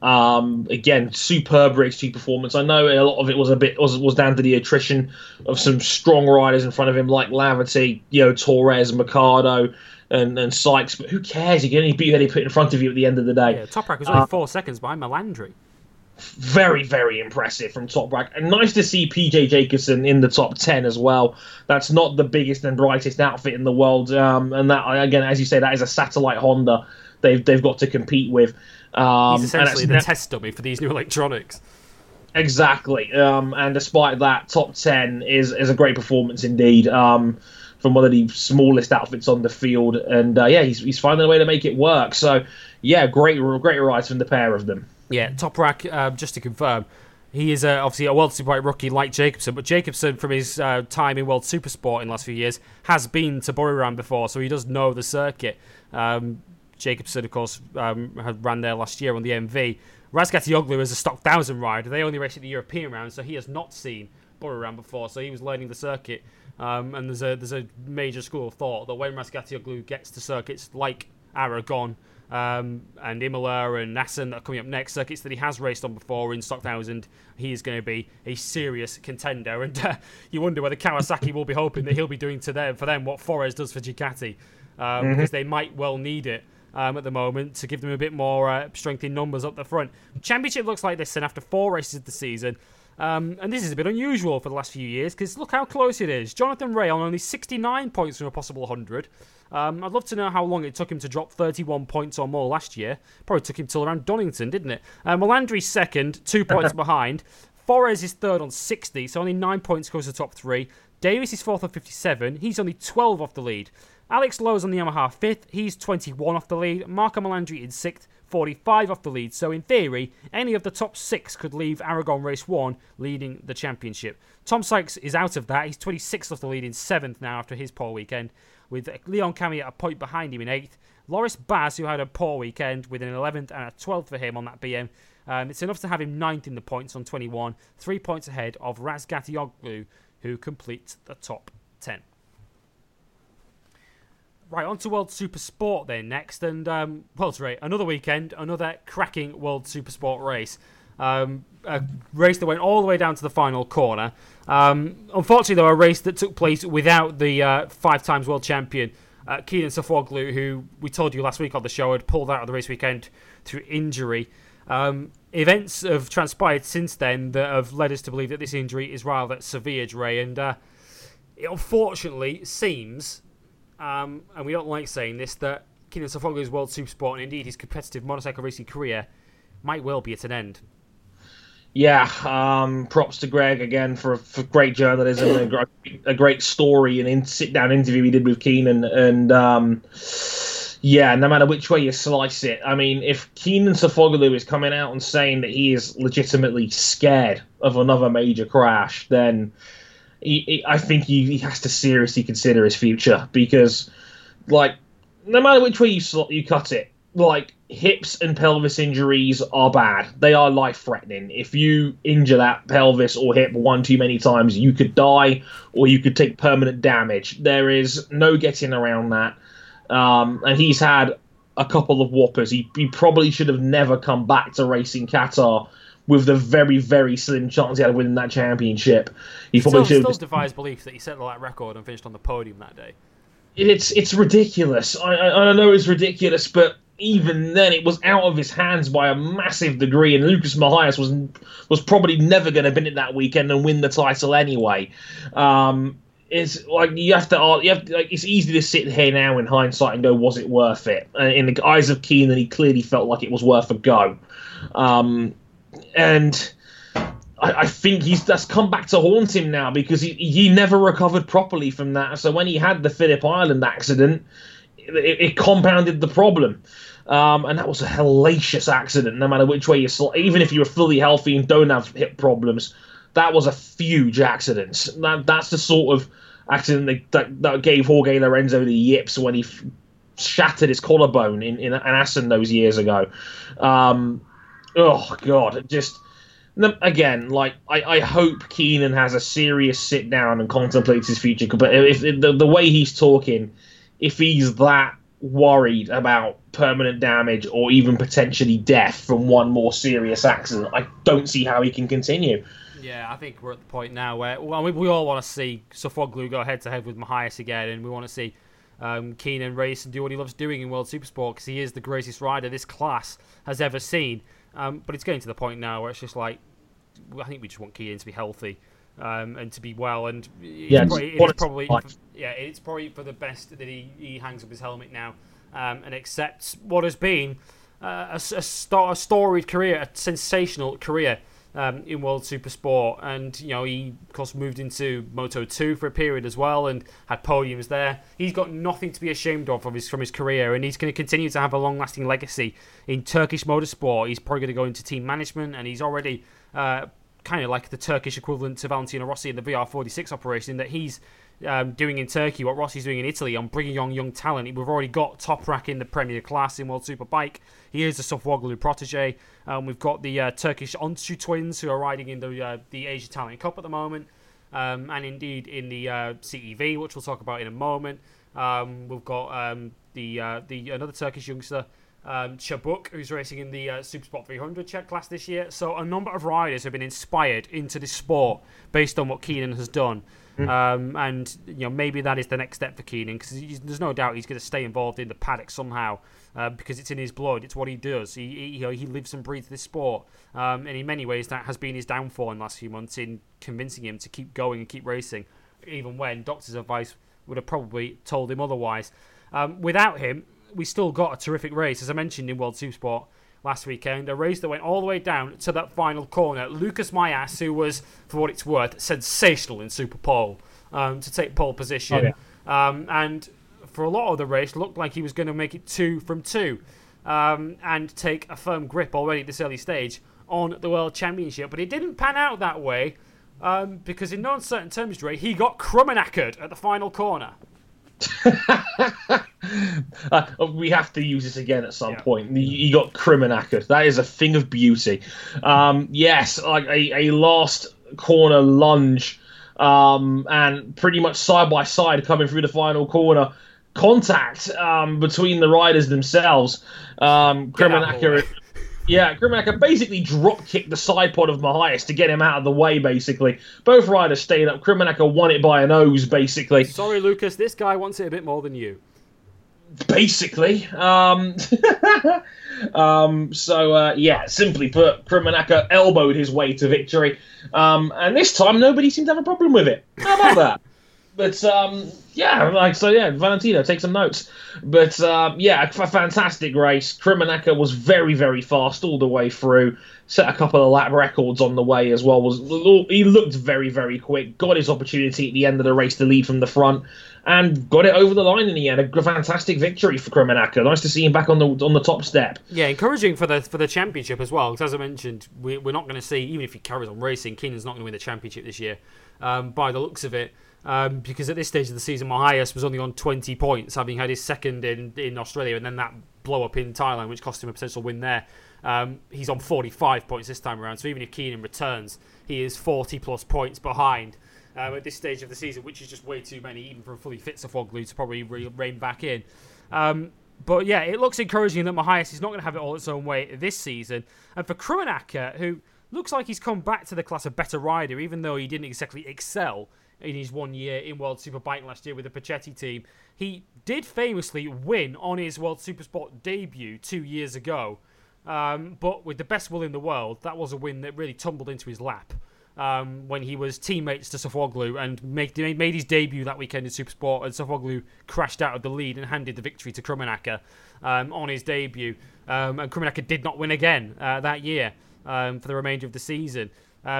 Again, superb race two performance. I know a lot of it was down to the attrition of some strong riders in front of him, like Laverty, Torres, Mercado, and Sykes. But who cares? You can only beat who they put in front of you at the end of the day. Yeah, Toprak was only 4 seconds behind Melandri. Very, very impressive from Toprak. And nice to see PJ Jacobson in the top 10 as well. That's not the biggest and brightest outfit in the world. And that, again, as you say, that is a satellite Honda they've got to compete with. He's essentially the test dummy for these new electronics. Exactly. And despite that, top 10 is a great performance indeed. From one of the smallest outfits on the field. And he's finding a way to make it work. So, yeah, great rides from the pair of them. Yeah, Toprak, just to confirm, he is obviously a World Superbike rookie like Jacobson, but Jacobson, from his time in World Supersport in the last few years, has been to Buriram before, so he does know the circuit. Jacobson, of course, had ran there last year on the MV. Razgatioglu is a stock 1,000 rider. They only race at the European round, so he has not seen Buriram before, so he was learning the circuit. And there's a major school of thought that when Razgatioglu gets to circuits like Aragon, and Imola and Assen that are coming up next, circuits that he has raced on before in Stock 1000, he is going to be a serious contender. And you wonder whether Kawasaki will be hoping that he'll be doing for them what Fores does for Ducati, because they might well need it at the moment to give them a bit more strength in numbers up the front. Championship looks like this, and after 4 races of the season, and this is a bit unusual for the last few years, because look how close it is. Jonathan Rea on only 69 points from a possible 100. I'd love to know how long it took him to drop 31 points or more last year. Probably took him till around Donington, didn't it? Melandri's second, 2 points behind. Fores is third on 60, so only 9 points goes to the top 3. Davies is fourth on 57. He's only 12 off the lead. Alex Lowes on the Yamaha fifth. He's 21 off the lead. Marco Melandri in sixth, 45 off the lead. So in theory, any of the top 6 could leave Aragon Race 1 leading the championship. Tom Sykes is out of that. He's 26 off the lead in seventh now after his poor weekend, with Leon Camier a point behind him in 8th. Loris Baz, who had a poor weekend, with an 11th and a 12th for him on that BM. It's enough to have him 9th in the points on 21, 3 points ahead of Razgatioglu, who completes the top 10. Right, on to World Supersport then next. And, another weekend, another cracking World Supersport race. A race that went all the way down to the final corner. Unfortunately, though, a race that took place without the 5-times world champion, Kenan Sofuoglu, who we told you last week on the show had pulled out of the race weekend through injury. Events have transpired since then that have led us to believe that this injury is rather severe, Ray, and it unfortunately seems, and we don't like saying this, that Kenan Sofuoglu's World Supersport, and indeed his competitive motorcycle racing career, might well be at an end. Yeah, props to Greg again for great journalism and a great story and sit-down interview he did with Kenan. And no matter which way you slice it, I mean, if Kenan Sofuoglu is coming out and saying that he is legitimately scared of another major crash, then I think he has to seriously consider his future, because, like, no matter which way you cut it, like, hips and pelvis injuries are bad. They are life-threatening. If you injure that pelvis or hip one too many times, you could die or you could take permanent damage. There is no getting around that. And he's had a couple of whoppers. He probably should have never come back to racing Qatar with the very, very slim chance he had of winning that championship. He still defies belief that he set that record and finished on the podium that day. It's ridiculous. I know it's ridiculous, but even then, it was out of his hands by a massive degree, and Lucas Mahias was probably never going to have been it that weekend and win the title anyway. It's like it's easy to sit here now in hindsight and go, was it worth it? In the eyes of Kenan, he clearly felt like it was worth a go, and I think that's come back to haunt him now, because he never recovered properly from that. So when he had the Phillip Island accident, it compounded the problem. And that was a hellacious accident, no matter which way you slot. Even if you were fully healthy and don't have hip problems, that was a huge accident. That's the sort of accident that gave Jorge Lorenzo the yips when he shattered his collarbone in Assen those years ago. Oh, God. Just, again, like, I hope Keenan has a serious sit-down and contemplates his future. But if the way he's talking, if he's that worried about permanent damage or even potentially death from one more serious accident, I don't see how he can continue. Yeah, I think we're at the point now where we all want to see Sofuoglu go head-to-head with Mahias again, and we want to see Keenan race and do what he loves doing in World Supersport, because he is the greatest rider this class has ever seen. But it's getting to the point now where it's just like, I think we just want Keenan to be healthy and to be well. And it's probably for the best that he hangs up his helmet now and accepts what has been a storied career, a sensational career in World Supersport. And, you know, he, of course, moved into Moto2 for a period as well and had podiums there. He's got nothing to be ashamed of from his career, and he's going to continue to have a long-lasting legacy in Turkish motorsport. He's probably going to go into team management, and he's already kind of like the Turkish equivalent to Valentino Rossi in the VR46 operation that he's doing in Turkey, what Rossi's doing in Italy, on bringing on young talent. We've already got Toprak in the Premier class in World Superbike. He is a Sofuoglu protege. We've got the Turkish Onsu twins who are riding in the Asia Talent Cup at the moment, and indeed in the CEV, which we'll talk about in a moment. We've got the another Turkish youngster, Çabuk, who's racing in the Supersport 300 Czech class this year. So a number of riders have been inspired into this sport based on what Keenan has done. And you know, maybe that is the next step for Keenan, because there's no doubt he's going to stay involved in the paddock somehow, because it's in his blood. It's what he does. He lives and breathes this sport, and in many ways that has been his downfall in the last few months, in convincing him to keep going and keep racing, even when doctor's advice would have probably told him otherwise. Without him, we still got a terrific race, as I mentioned, in World Supersport last weekend, a race that went all the way down to that final corner. Lucas Mahias, who was, for what it's worth, sensational in Super Pole, to take pole position. Oh, yeah. And for a lot of the race, looked like he was going to make it 2 from 2 and take a firm grip already at this early stage on the World Championship. But it didn't pan out that way, because in no uncertain terms, Ray, he got Krummenackered at the final corner. We have to use this again at some point. He got Krummenacker. That is a thing of beauty. Yes, like a last corner lunge, and pretty much side by side coming through the final corner, contact between the riders themselves. Krummenacker. Yeah, Krummenacker basically drop-kicked the side pod of Mahias to get him out of the way, basically. Both riders stayed up. Krummenacker won it by a nose, basically. Sorry, Lucas, this guy wants it a bit more than you. Basically. Simply put, Krummenacker elbowed his way to victory. And this time, nobody seemed to have a problem with it. How about that? But, Valentino, take some notes. But, a fantastic race. Krummenacker was very, very fast all the way through. Set a couple of lap records on the way as well. He looked very, very quick. Got his opportunity at the end of the race to lead from the front. And got it over the line in the end. A fantastic victory for Krummenacker. Nice to see him back on the top step. Yeah, encouraging for the championship as well. Because as I mentioned, we're not going to see, even if he carries on racing, Keenan's not going to win the championship this year, by the looks of it. Because at this stage of the season, Mahias was only on 20 points, having had his second in Australia and then that blow-up in Thailand, which cost him a potential win there. He's on 45 points this time around, so even if Keenan returns, he is 40-plus points behind at this stage of the season, which is just way too many, even for a fully fit Sofuoglu to probably rein back in. But yeah, it looks encouraging that Mahias is not going to have it all its own way this season. And for Krummenacker, who looks like he's come back to the class a better rider, even though he didn't exactly excel in his 1 year in World Superbike last year with the Pacetti team. He did famously win on his World Supersport debut 2 years ago, but with the best will in the world, that was a win that really tumbled into his lap when he was teammates to Sofuoglu and made his debut that weekend in Supersport, and Sofuoglu crashed out of the lead and handed the victory to Krummenacker on his debut. And Krummenacker did not win again that year for the remainder of the season.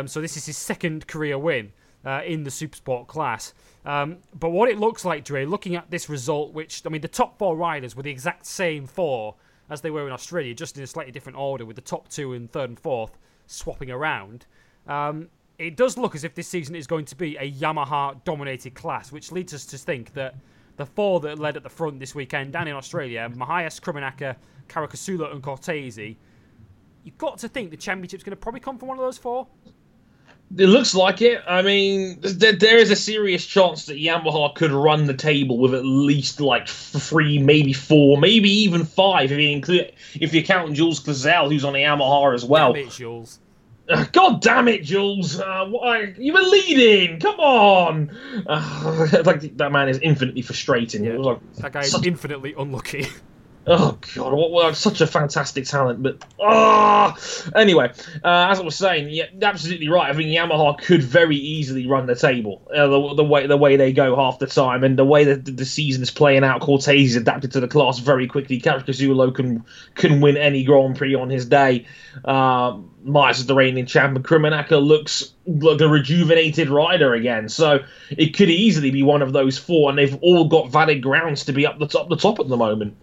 So this is his second career win. in the Supersport class. But what it looks like, Dre, looking at this result, which, I mean, the top four riders were the exact same four as they were in Australia, just in a slightly different order, with the top two and third and fourth swapping around. It does look as if this season is going to be a Yamaha-dominated class, which leads us to think that the four that led at the front this weekend down in Australia, Mahias, Krummenacker, Caracasula and Cortese, you've got to think the championship's going to probably come from one of those four. It looks like it. I mean, there is a serious chance that Yamaha could run the table with at least like three, maybe four, maybe even five, if you count Jules Cluzel, who's on the Yamaha as well. Damn it, Jules. God damn it, Jules. You were leading. Come on. That man is infinitely frustrating. Yeah. That guy is infinitely unlucky. Oh, God, such a fantastic talent. But, anyway, as I was saying, yeah, absolutely right. I think Yamaha could very easily run the table, the way they go half the time, and the way that the season is playing out. Cortese adapted to the class very quickly. Caracasula can win any Grand Prix on his day. Myers is the reigning champion. Krummenacker looks like a rejuvenated rider again. So it could easily be one of those four, and they've all got valid grounds to be up the top at the moment.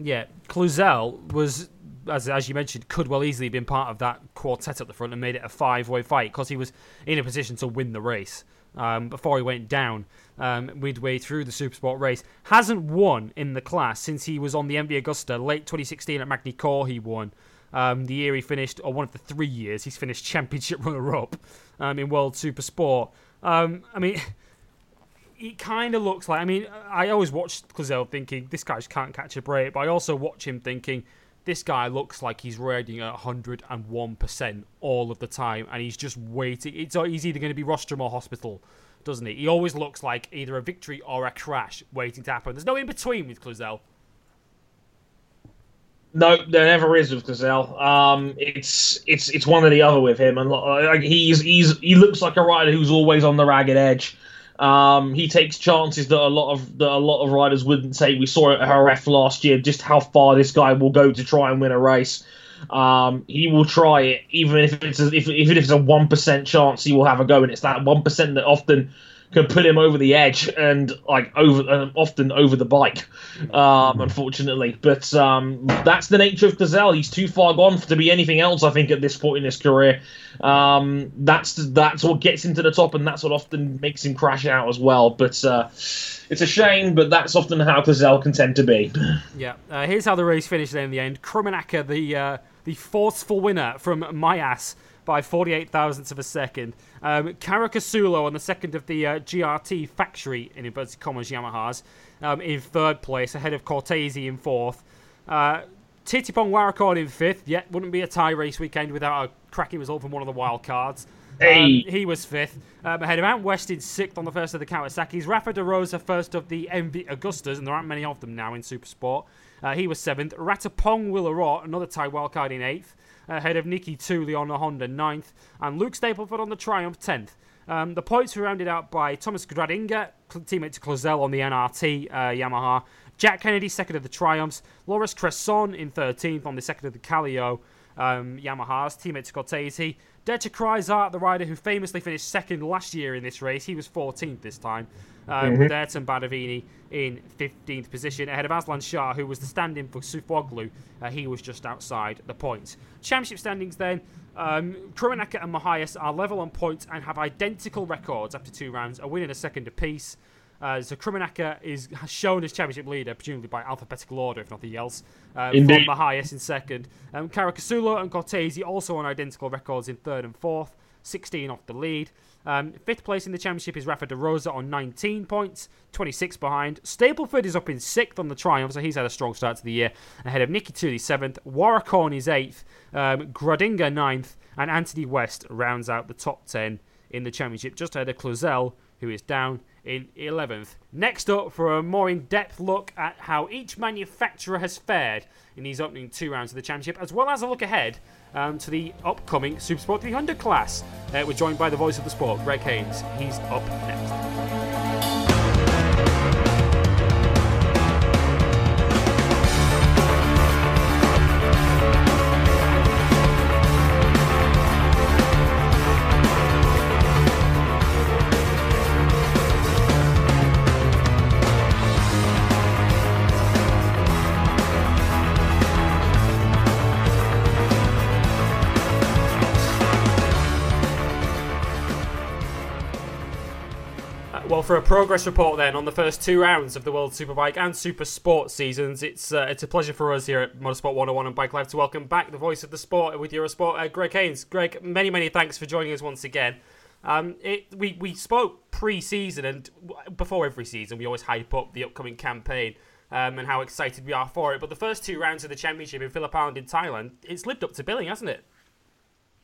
Yeah, Cluzel was, as you mentioned, could well easily have been part of that quartet at the front and made it a five-way fight because he was in a position to win the race before he went down midway through the Supersport race. Hasn't won in the class since he was on the MV Agusta late 2016 at Magny-Cours. He won the year he finished, or one of the 3 years he's finished championship runner-up in World Supersport. I mean, it kind of looks like... I mean, I always watch Cluzel thinking, this guy just can't catch a break, but I also watch him thinking, this guy looks like he's riding at 101% all of the time, and he's just waiting. He's either going to be rostrum or hospital, doesn't he? He always looks like either a victory or a crash waiting to happen. There's no in-between with Cluzel. No, there never is with Cluzel. It's one or the other with him, and he looks like a rider who's always on the ragged edge. He takes chances that a lot of riders wouldn't take. We saw it at Jerez last year, just how far this guy will go to try and win a race. He will try it, even if it's a 1% chance, he will have a go, and it's that 1% that often can put him over the edge and often over the bike, unfortunately. But that's the nature of Cluzel. He's too far gone to be anything else, I think, at this point in his career. That's what gets him to the top, and that's what often makes him crash out as well. But it's a shame, but that's often how Cluzel can tend to be. Yeah, here's how the race finished in the end. Krummenacker, the forceful winner from Mahias, by 48 thousandths of a second. Caracasula on the second of the GRT factory, in inverted commas, Yamahas, in third place, ahead of Cortese in fourth. Titipong Waracon in fifth, yet wouldn't be a tie race weekend without a cracking result from one of the wild cards. Hey. He was fifth, ahead of Ant West in sixth on the first of the Kawasaki's. Rafa De Rosa first of the MV Agustas, and there aren't many of them now in Supersport. He was seventh. Ratapong Willerot, another tie wildcard, in eighth, ahead of Niki Tulli on the Honda, 9th, and Luke Stapleford on the Triumph, 10th. The points were rounded out by Thomas Gradinga, teammate to Cluzel on the NRT Yamaha, Jack Kennedy, 2nd of the Triumphs, Loris Cresson in 13th on the 2nd of the Calio Yamahas, teammate to Cortese, Deja Kreisart, the rider who famously finished 2nd last year in this race, he was 14th this time, with Ayrton Badavini in 15th position, ahead of Aslan Shah, who was the stand-in for Sofuoglu. He was just outside the points. Championship standings then. Krummenacker and Mahias are level on points and have identical records after two rounds, a win and a second apiece. So Krummenacker is shown as championship leader, presumably by alphabetical order, if nothing else. Indeed. Mahias in second. Caracasula and Cortese also on identical records in third and fourth, 16 off the lead. Fifth place in the championship is Rafa De Rosa on 19 points, 26 behind. Stapleford is up in sixth on the Triumph, so he's had a strong start to the year, ahead of Niki Tulli, 7th, Waracon is 8th, Gradinga 9th, and Anthony West rounds out the top 10 in the championship, just ahead of Cluzel, who is down in 11th. Next up, for a more in-depth look at how each manufacturer has fared in these opening two rounds of the championship, as well as a look ahead to the upcoming Supersport 300 class. We're joined by the voice of the sport, Greg Haynes. He's up next. Well, for a progress report then on the first two rounds of the World Superbike and Super Sport seasons, it's a pleasure for us here at Motorsport 101 and Bike Life to welcome back the voice of the sport with Eurosport, Greg Haynes. Greg, many, many thanks for joining us once again. We spoke pre-season and before every season, we always hype up the upcoming campaign and how excited we are for it. But the first two rounds of the championship in Phillip Island in Thailand, it's lived up to billing, hasn't it?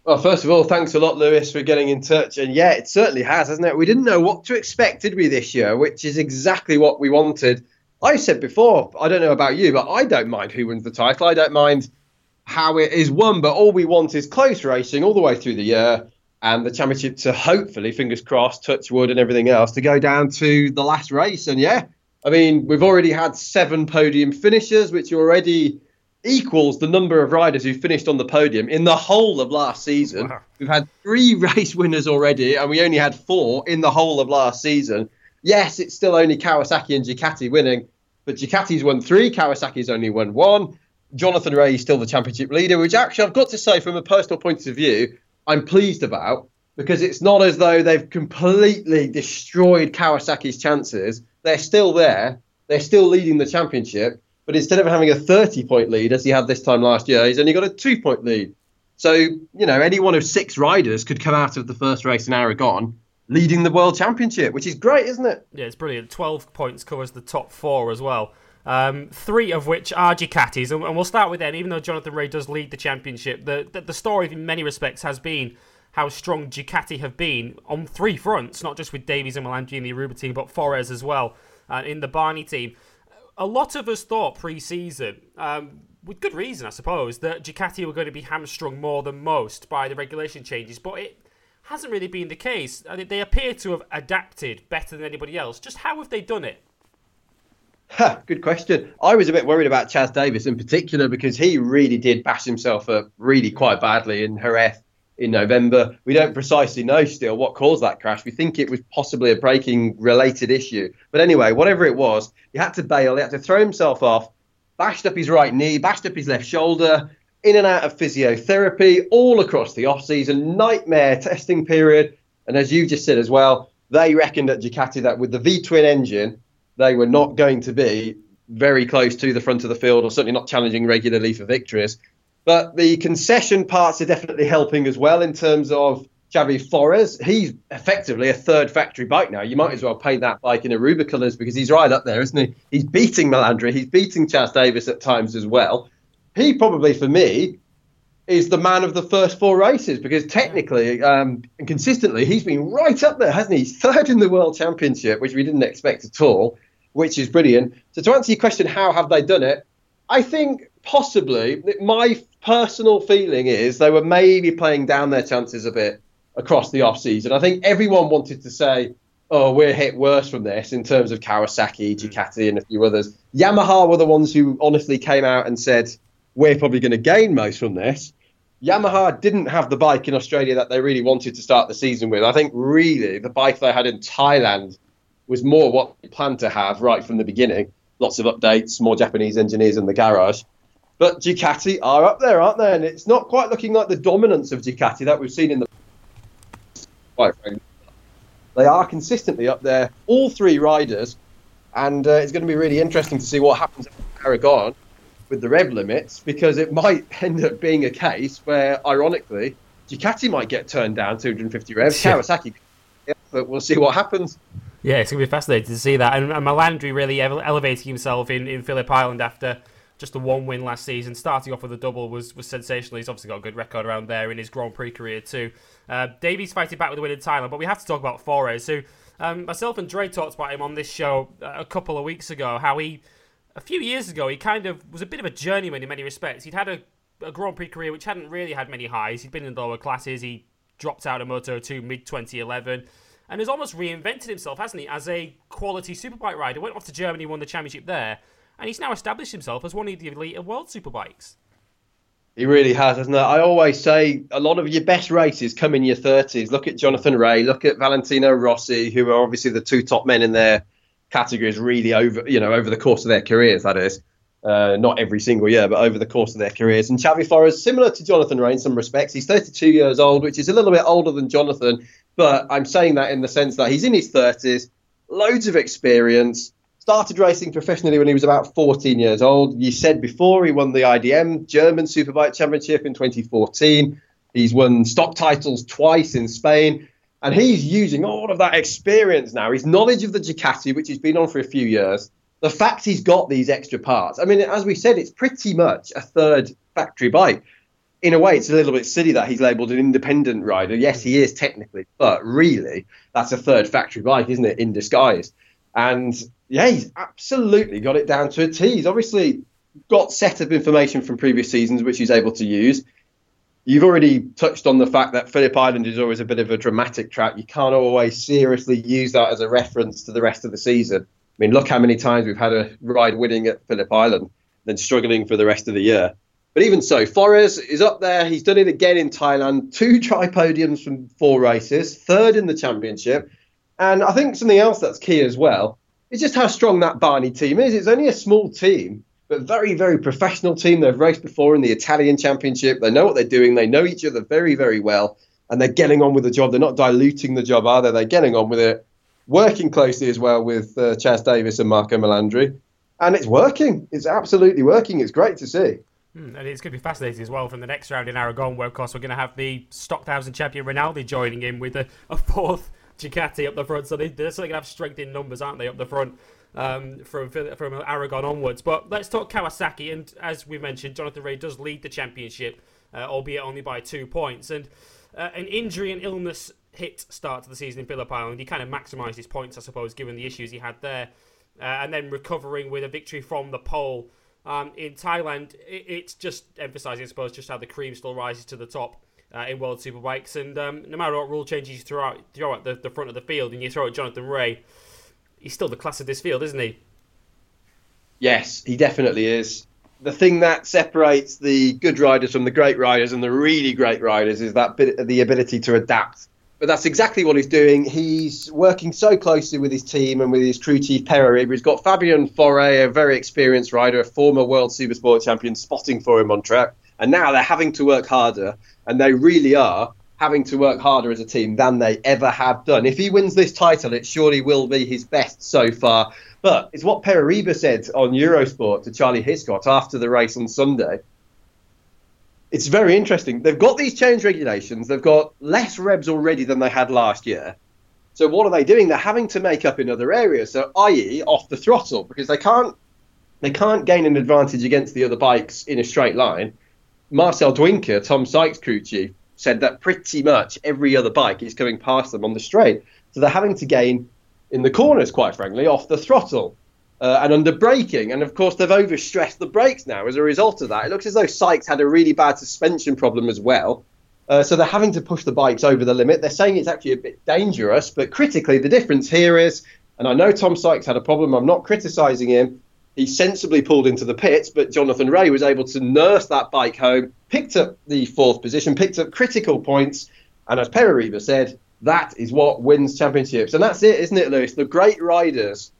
Well, first of all, thanks a lot, Lewis, for getting in touch. And yeah, it certainly has, hasn't it? We didn't know what to expect, did we, this year, which is exactly what we wanted. I said before, I don't know about you, but I don't mind who wins the title. I don't mind how it is won, but all we want is close racing all the way through the year and the championship to hopefully, fingers crossed, touch wood and everything else, to go down to the last race. And yeah, I mean, we've already had 7 podium finishes, which already equals the number of riders who finished on the podium in the whole of last season. Wow. We've had 3 race winners already, and we only had 4 in the whole of last season. Yes, it's still only Kawasaki and Ducati winning, but Ducati's won 3, Kawasaki's only won 1. Jonathan Rea is still the championship leader, which actually I've got to say from a personal point of view, I'm pleased about, because it's not as though they've completely destroyed Kawasaki's chances. They're still there. They're still leading the championship. But instead of having a 30-point lead, as he had this time last year, he's only got a 2-point lead. So, you know, any one of 6 riders could come out of the first race in Aragon leading the World Championship, which is great, isn't it? Yeah, it's brilliant. 12 points covers the top 4 as well. 3 of which are Ducatis. And we'll start with them. Even though Jonathan Rea does lead the championship, the story in many respects has been how strong Ducati have been on 3 fronts, not just with Davies and Melandri in the Aruba team, but Fores as well in the Barney team. A lot of us thought pre-season, with good reason, I suppose, that Ducati were going to be hamstrung more than most by the regulation changes, but it hasn't really been the case. They appear to have adapted better than anybody else. Just how have they done it? Good question. I was a bit worried about Chaz Davies in particular because he really did bash himself up really quite badly in Jerez in November. We don't precisely know still what caused that crash. We think it was possibly a braking-related issue. But anyway, whatever it was, he had to bail, he had to throw himself off, bashed up his right knee, bashed up his left shoulder, in and out of physiotherapy, all across the off-season, nightmare testing period. And as you just said as well, they reckoned at Ducati that with the V-twin engine, they were not going to be very close to the front of the field or certainly not challenging regularly for victories. But the concession parts are definitely helping as well in terms of Xavi Fores. He's effectively a third factory bike now. You might as well paint that bike in Aruba colours because he's right up there, isn't he? He's beating Melandri. He's beating Chaz Davies at times as well. He probably, for me, is the man of the first 4 races because technically and consistently, he's been right up there, hasn't he? He's third in the World Championship, which we didn't expect at all, which is brilliant. So to answer your question, how have they done it? I think possibly my personal feeling is they were maybe playing down their chances a bit across the off-season. I think everyone wanted to say, oh, we're hit worse from this in terms of Kawasaki, Ducati and a few others. Yamaha were the ones who honestly came out and said, we're probably going to gain most from this. Yamaha didn't have the bike in Australia that they really wanted to start the season with. I think really the bike they had in Thailand was more what they planned to have right from the beginning. Lots of updates, more Japanese engineers in the garage. But Ducati are up there, aren't they? And it's not quite looking like the dominance of Ducati that we've seen in the... Quite frankly, they are consistently up there, all 3 riders, and it's going to be really interesting to see what happens at Aragon with the rev limits, because it might end up being a case where, ironically, Ducati might get turned down 250 revs, Kawasaki, but we'll see what happens. Yeah, it's going to be fascinating to see that. And Melandri really elevating himself in Phillip Island after just the 1 win last season, starting off with a double was sensational. He's obviously got a good record around there in his Grand Prix career too. Davies fighting back with a win in Thailand, but we have to talk about Fores, who myself and Dre talked about him on this show a couple of weeks ago, how a few years ago, he kind of was a bit of a journeyman in many respects. He'd had a Grand Prix career which hadn't really had many highs. He'd been in the lower classes. He dropped out of Moto2 mid-2011 and has almost reinvented himself, hasn't he, as a quality superbike rider. Went off to Germany, won the championship there. And he's now established himself as one of the elite of World Superbikes. He really has, hasn't he? I always say a lot of your best races come in your 30s. Look at Jonathan Rea, look at Valentino Rossi, who are obviously the 2 top men in their categories really over the course of their careers, that is. Not every single year, but over the course of their careers. And Xavi Fores, similar to Jonathan Rea in some respects, he's 32 years old, which is a little bit older than Jonathan, but I'm saying that in the sense that he's in his 30s. loads of experience, started racing professionally when he was about 14 years old. You said before he won the IDM German Superbike Championship in 2014. He's won stock titles twice in Spain. And he's using all of that experience now, his knowledge of the Ducati, which he's been on for a few years, the fact he's got these extra parts. I mean, as we said, it's pretty much a third factory bike. In a way, it's a little bit silly that he's labelled an independent rider. Yes, he is technically, but really, that's a third factory bike, isn't it, in disguise? And, yeah, he's absolutely got it down to a T. He's obviously got setup information from previous seasons, which he's able to use. You've already touched on the fact that Phillip Island is always a bit of a dramatic track. You can't always seriously use that as a reference to the rest of the season. I mean, look how many times we've had a ride winning at Phillip Island, then struggling for the rest of the year. But even so, Fores is up there. He's done it again in Thailand. 2 tri-podiums from 4 races, 3rd in the championship. And I think something else that's key as well is just how strong that Barney team is. It's only a small team, but very, very professional team. They've raced before in the Italian championship. They know what they're doing. They know each other very, very well. And they're getting on with the job. They're not diluting the job, are they? They're getting on with it. Working closely as well with Chaz Davies and Marco Melandri. And it's working. It's absolutely working. It's great to see. And it's going to be fascinating as well from the next round in Aragon, where, of course, we're going to have the Stock 1000 champion Rinaldi joining in with a 4th Ducati up the front. So they're still going to have strength in numbers, aren't they, up the front from Aragon onwards. But let's talk Kawasaki. And as we mentioned, Jonathan Rea does lead the championship, albeit only by 2 points. And an injury and illness hit start to the season in Phillip Island. He kind of maximised his points, I suppose, given the issues he had there. And then recovering with a victory from the pole. In Thailand, it's just emphasising, I suppose, just how the cream still rises to the top in World Superbikes. And no matter what rule changes you throw at the front of the field and you throw at Jonathan Rea, he's still the class of this field, isn't he? Yes, he definitely is. The thing that separates the good riders from the great riders and the really great riders is that bit, the ability to adapt. But that's exactly what he's doing. He's working so closely with his team and with his crew chief, Perry. He's got Fabian Foray, a very experienced rider, a former World Supersport champion, spotting for him on track. And now they're having to work harder. And they really are having to work harder as a team than they ever have done. If he wins this title, it surely will be his best so far. But it's what Perariba said on Eurosport to Charlie Hiscott after the race on Sunday. It's very interesting. They've got these change regulations. They've got less rebs already than they had last year. So what are they doing? They're having to make up in other areas. So, i.e., off the throttle, because they can't gain an advantage against the other bikes in a straight line. Marcel Dwinker, Tom Sykes' crew chief, said that pretty much every other bike is coming past them on the straight. So they're having to gain in the corners, quite frankly, off the throttle. And under braking. And, of course, they've overstressed the brakes now as a result of that. It looks as though Sykes had a really bad suspension problem as well. So they're having to push the bikes over the limit. They're saying it's actually a bit dangerous. But critically, the difference here is, and I know Tom Sykes had a problem. I'm not criticising him. He sensibly pulled into the pits. But Jonathan Rea was able to nurse that bike home, picked up the 4th position, picked up critical points. And as Perariba said, that is what wins championships. And that's it, isn't it, Lewis? The great riders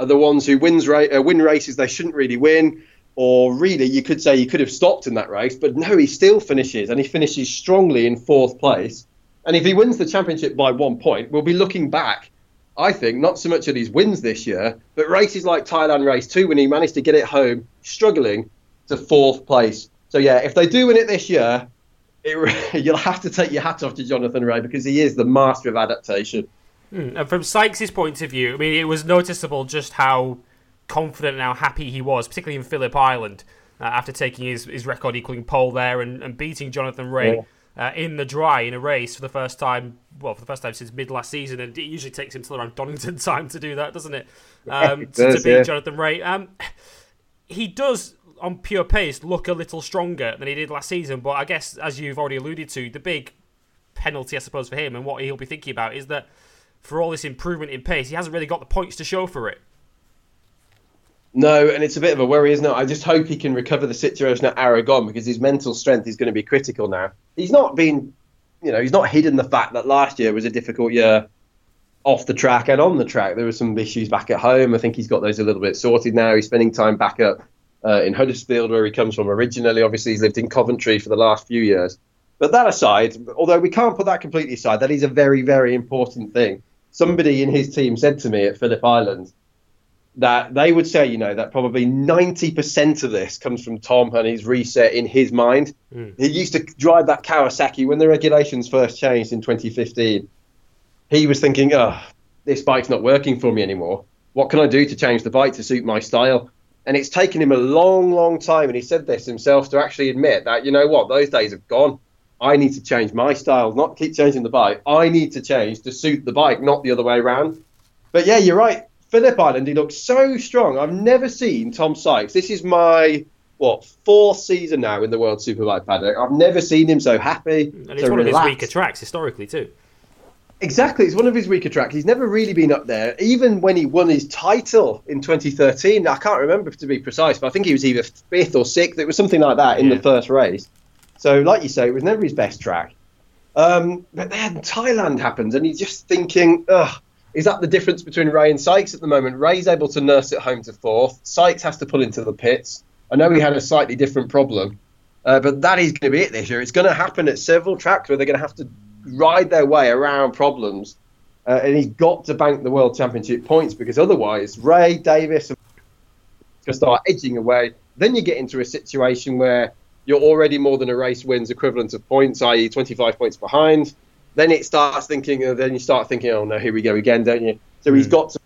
are the ones who win races they shouldn't really win, or really you could say he could have stopped in that race, but no, he still finishes, and he finishes strongly in 4th place. And if he wins the championship by 1 point, we'll be looking back, I think, not so much at his wins this year, but races like Thailand race 2 when he managed to get it home, struggling to 4th place. So yeah, if they do win it this year, you'll have to take your hat off to Jonathan Rea, because he is the master of adaptation. And from Sykes' point of view, I mean, it was noticeable just how confident and how happy he was, particularly in Phillip Island, after taking his record-equalling pole there and beating Jonathan Rea in the dry in a race for the first time since mid-last season. And it usually takes him till around Donington time to do that, doesn't it? Beat Jonathan Rea. He does, on pure pace, look a little stronger than he did last season. But I guess, as you've already alluded to, the big penalty, I suppose, for him and what he'll be thinking about is that for all this improvement in pace, he hasn't really got the points to show for it. No, and it's a bit of a worry, isn't it? I just hope he can recover the situation at Aragon, because his mental strength is going to be critical now. He's not hidden the fact that last year was a difficult year off the track and on the track. There were some issues back at home. I think he's got those a little bit sorted now. He's spending time back up in Huddersfield, where he comes from originally. Obviously, he's lived in Coventry for the last few years. But that aside, although we can't put that completely aside, that is a very, very important thing. somebody in his team said to me at Phillip Island that they would say, you know, that probably 90% of this comes from Tom and his reset in his mind. Mm. He used to drive that Kawasaki when the regulations first changed in 2015. He was thinking, oh, this bike's not working for me anymore. What can I do to change the bike to suit my style? And it's taken him a long, long time, and he said this himself, to actually admit that, you know what, those days have gone. I need to change my style, not keep changing the bike. I need to change to suit the bike, not the other way around. But yeah, you're right. Phillip Island, he looks so strong. I've never seen Tom Sykes. This is my, fourth season now in the World Superbike paddock. I've never seen him so happy. And it's one of his weaker tracks historically too. Exactly. It's one of his weaker tracks. He's never really been up there. Even when he won his title in 2013, I can't remember to be precise, but I think he was either 5th or 6th. It was something like that in the first race. So like you say, it was never his best track. But then Thailand happens, and he's just thinking, is that the difference between Rea and Sykes at the moment? Rea's able to nurse it home to 4th. Sykes has to pull into the pits. I know he had a slightly different problem, but that is going to be it this year. It's going to happen at several tracks where they're going to have to ride their way around problems, and he's got to bank the World Championship points, because otherwise Rea, Davies can start edging away. Then you get into a situation where you're already more than a race wins equivalent of points, i.e. 25 points behind. Then it starts thinking, oh no, here we go again, don't you? So he's got to,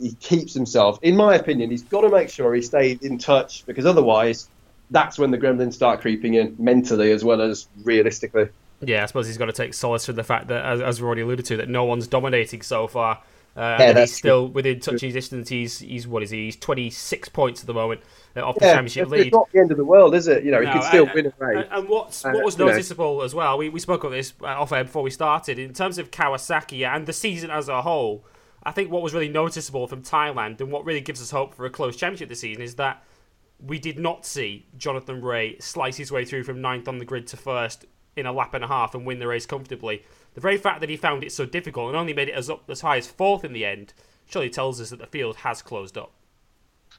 he keeps himself, in my opinion, he's got to make sure he stays in touch, because otherwise that's when the gremlins start creeping in, mentally as well as realistically. Yeah, I suppose he's got to take solace from the fact that, as we already alluded to, that no one's dominating so far. And he's still within touching distance. He's 26 points at the moment off the championship lead. It's not the end of the world, is it? You know, he could still win a race. And what was noticeable as well, we spoke about this off air before we started, in terms of Kawasaki and the season as a whole, I think what was really noticeable from Thailand and what really gives us hope for a close championship this season is that we did not see Jonathan Rea slice his way through from 9th on the grid to 1st in a lap and a half and win the race comfortably. The very fact that he found it so difficult and only made it as high as 4th in the end surely tells us that the field has closed up.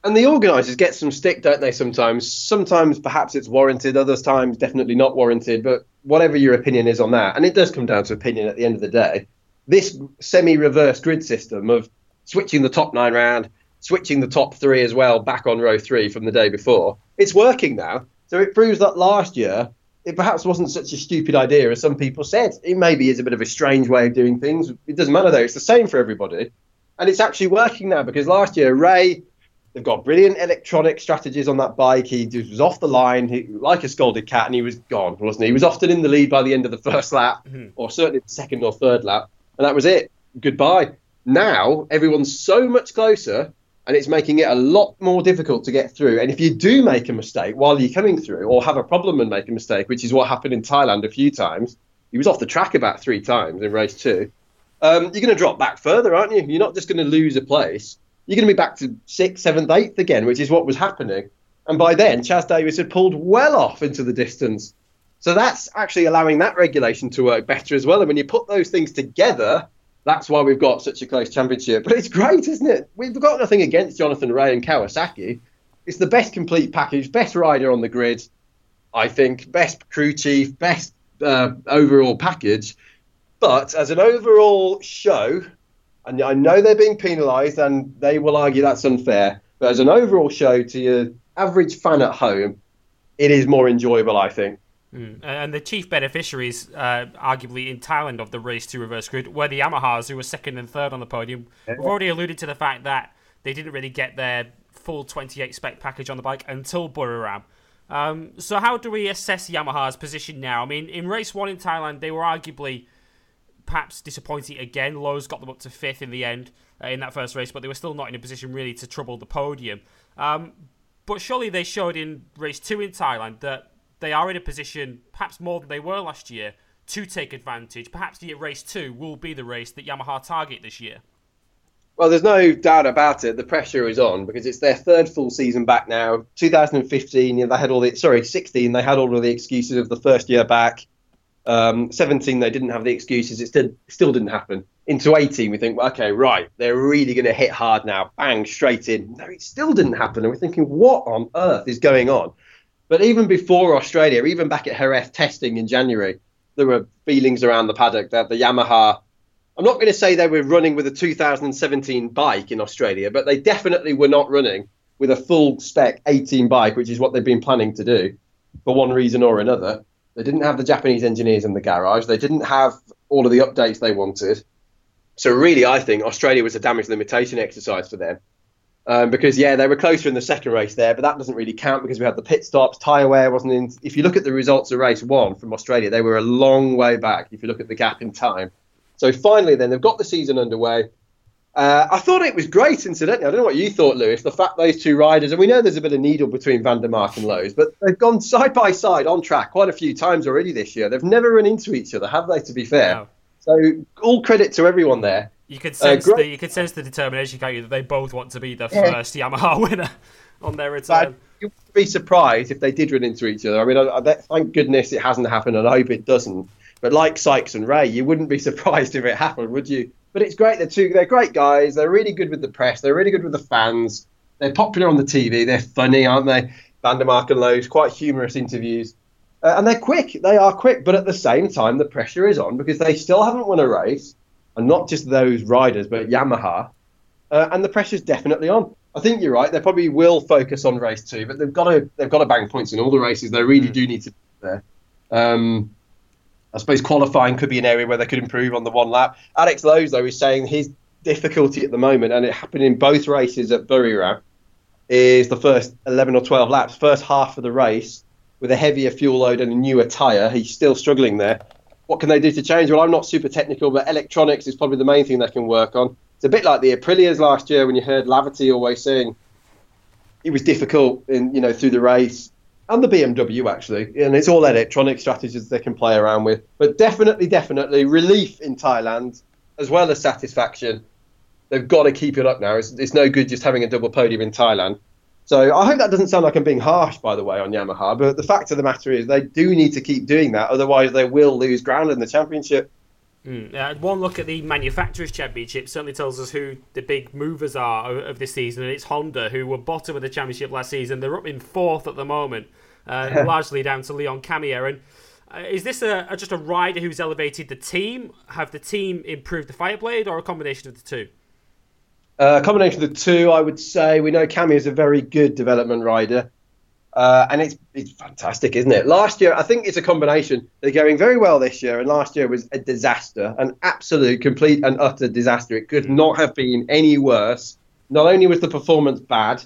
And the organisers get some stick, don't they, sometimes? Sometimes perhaps it's warranted, other times definitely not warranted, but whatever your opinion is on that, and it does come down to opinion at the end of the day, this semi-reverse grid system of switching the top 9 round, switching the top 3 as well back on row 3 from the day before, it's working now. So it proves that last year, it perhaps wasn't such a stupid idea as some people said. It maybe is a bit of a strange way of doing things. It doesn't matter, though. It's the same for everybody. And it's actually working now, because last year, Rea, they've got brilliant electronic strategies on that bike. He was off the line like a scolded cat, and he was gone, wasn't he? He was often in the lead by the end of the first lap, or certainly the second or third lap. And that was it. Goodbye. Now, everyone's so much closer, and it's making it a lot more difficult to get through. And if you do make a mistake while you're coming through, or have a problem and make a mistake, which is what happened in Thailand a few times, he was off the track about 3 times in race 2, you're going to drop back further, aren't you? You're not just going to lose a place. You're going to be back to 6th, 7th, 8th again, which is what was happening. And by then, Chaz Davies had pulled well off into the distance. So that's actually allowing that regulation to work better as well. And when you put those things together, that's why we've got such a close championship. But it's great, isn't it? We've got nothing against Jonathan Rea and Kawasaki. It's the best complete package, best rider on the grid, I think, best crew chief, best overall package. But as an overall show, and I know they're being penalised and they will argue that's unfair, but as an overall show to your average fan at home, it is more enjoyable, I think. And the chief beneficiaries, arguably in Thailand, of the race to reverse grid were the Yamahas, who were 2nd and 3rd on the podium. We've already alluded to the fact that they didn't really get their full 28 spec package on the bike until Buriram. So how do we assess Yamaha's position now? I mean, in race 1 in Thailand, they were arguably perhaps disappointing again. Lowes got them up to 5th in the end in that first race, but they were still not in a position really to trouble the podium. But surely they showed in race 2 in Thailand that they are in a position, perhaps more than they were last year, to take advantage. Perhaps the race 2 will be the race that Yamaha target this year. Well, there's no doubt about it. The pressure is on, because it's their 3rd full season back now. 2015, they had 16, they had all of the excuses of the first year back. 17, they didn't have the excuses. It still didn't happen. Into 18, we think, they're really going to hit hard now. Bang, straight in. No, it still didn't happen. And we're thinking, what on earth is going on? But even before Australia, even back at Jerez testing in January, there were feelings around the paddock that the Yamaha I'm not going to say they were running with a 2017 bike in Australia, but they definitely were not running with a full spec 18 bike, which is what they've been planning to do for one reason or another. They didn't have the Japanese engineers in the garage. They didn't have all of the updates they wanted. So really, I think Australia was a damage limitation exercise for them. Because, yeah, they were closer in the second race there, but that doesn't really count because we had the pit stops. Tyre wear wasn't in. If you look at the results of race one from Australia, they were a long way back if you look at the gap in time. So finally, then, they've got the season underway. I thought it was great, incidentally. I don't know what you thought, Lewis, the fact those two riders, and we know there's a bit of needle between Vandermark and Lowes, but they've gone side by side on track quite a few times already this year. They've never run into each other, have they, to be fair? No. So all credit to everyone there. You could sense the determination, can't you, that they both want to be the first Yamaha winner on their return. You'd be surprised if they did run into each other. I mean, thank goodness it hasn't happened, and I hope it doesn't. But like Sykes and Rea, you wouldn't be surprised if it happened, would you? But it's great. They're great guys. They're really good with the press. They're really good with the fans. They're popular on the TV. They're funny, aren't they? Vandermark and Lowes, quite humorous interviews. And they're quick. They are quick. But at the same time, the pressure is on because they still haven't won a race. And not just those riders, but Yamaha. And the pressure's definitely on. I think you're right. They probably will focus on race two, but they've got to bang points in all the races. They really do need to be there. I suppose qualifying could be an area where they could improve on the one lap. Alex Lowes, though, is saying his difficulty at the moment, and it happened in both races at Buriram, is the first 11 or 12 laps, first half of the race, with a heavier fuel load and a newer tyre. He's still struggling there. What can they do to change? Well, I'm not super technical, but electronics is probably the main thing they can work on. It's a bit like the Aprilias last year when you heard Laverty always saying it was difficult in, through the race, and the BMW actually. And it's all electronic strategies they can play around with. But definitely relief in Thailand as well as satisfaction. They've got to keep it up now. It's no good just having a double podium in Thailand. So I hope that doesn't sound like I'm being harsh, by the way, on Yamaha. But the fact of the matter is they do need to keep doing that. Otherwise, they will lose ground in the championship. One look at the Manufacturers' Championship certainly tells us who the big movers are of this season. And it's Honda, who were bottom of the championship last season. They're up in fourth at the moment, largely down to Leon Camier. And is this just a rider who's elevated the team? Have the team improved the Fireblade, or a combination of the two? A combination of the two, I would say. We know Cami is a very good development rider, and it's fantastic, isn't it? Last year, I think it's a combination. They're going very well this year, and last year was a disaster, an absolute, complete and utter disaster. It could not have been any worse. Not only was the performance bad,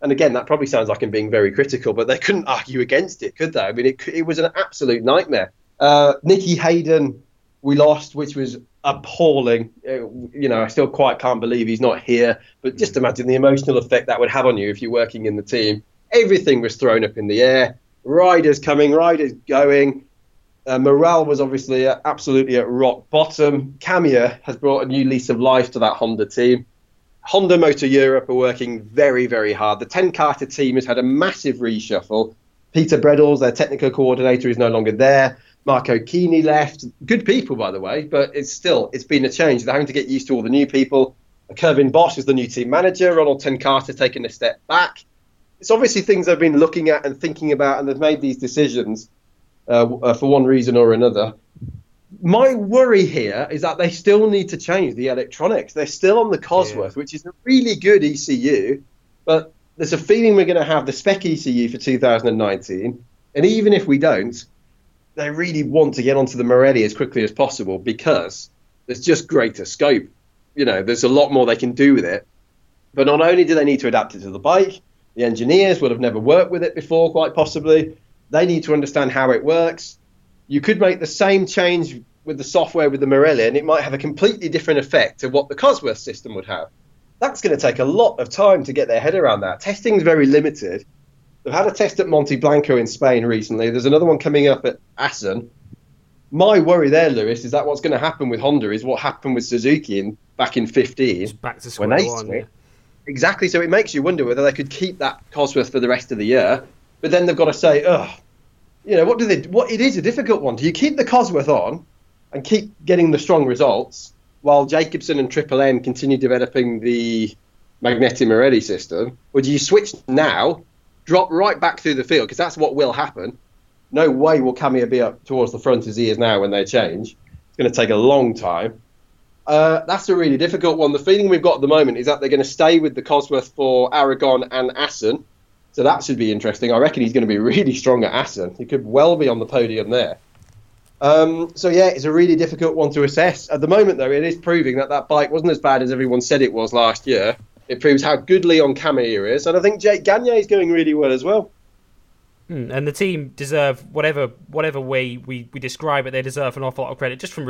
and again, that probably sounds like I'm being very critical, but they couldn't argue against it, could they? I mean, it was an absolute nightmare. Nikki Hayden, we lost, which was appalling. I still quite can't believe he's not here, but just imagine the emotional effect that would have on you if you're working in the team. Everything was thrown up in the air, riders coming, riders going. Morale was obviously absolutely at rock bottom. Camier has brought a new lease of life to that Honda team. Honda Motor Europe are working very, very hard. The 10 Carter team has had a massive reshuffle. Peter Bredels, their technical coordinator, is no longer there. Marco Keeney left. Good people, by the way, but it's been a change. They're having to get used to all the new people. Kervin Bosch is the new team manager. Ronald Ten Carter taking a step back. It's obviously things they've been looking at and thinking about, and they've made these decisions for one reason or another. My worry here is that they still need to change the electronics. They're still on the Cosworth, which is a really good ECU, but there's a feeling we're going to have the spec ECU for 2019, and even if we don't, they really want to get onto the Marelli as quickly as possible because there's just greater scope. There's a lot more they can do with it. But not only do they need to adapt it to the bike, the engineers would have never worked with it before, quite possibly. They need to understand how it works. You could make the same change with the software with the Marelli, and it might have a completely different effect to what the Cosworth system would have. That's going to take a lot of time to get their head around that. Testing is very limited. They've had a test at Monte Blanco in Spain recently. There's another one coming up at Assen. My worry there, Lewis, is that what's going to happen with Honda is what happened with Suzuki back in 15. It's back to square one. Yeah. Exactly. So it makes you wonder whether they could keep that Cosworth for the rest of the year. But then they've got to say, it is a difficult one. Do you keep the Cosworth on and keep getting the strong results while Jacobson and Triple M continue developing the Magneti Marelli system? Or do you switch now, drop right back through the field, because that's what will happen. No way will Camier be up towards the front as he is now when they change. It's going to take a long time. That's a really difficult one. The feeling we've got at the moment is that they're going to stay with the Cosworth for Aragon and Assen. So that should be interesting. I reckon he's going to be really strong at Assen. He could well be on the podium there. So, it's a really difficult one to assess. At the moment, though, it is proving that that bike wasn't as bad as everyone said it was last year. It proves how good Leon Camier is. And I think Jake Gagne is going really well as well. And the team deserve, whatever way we describe it, they deserve an awful lot of credit just from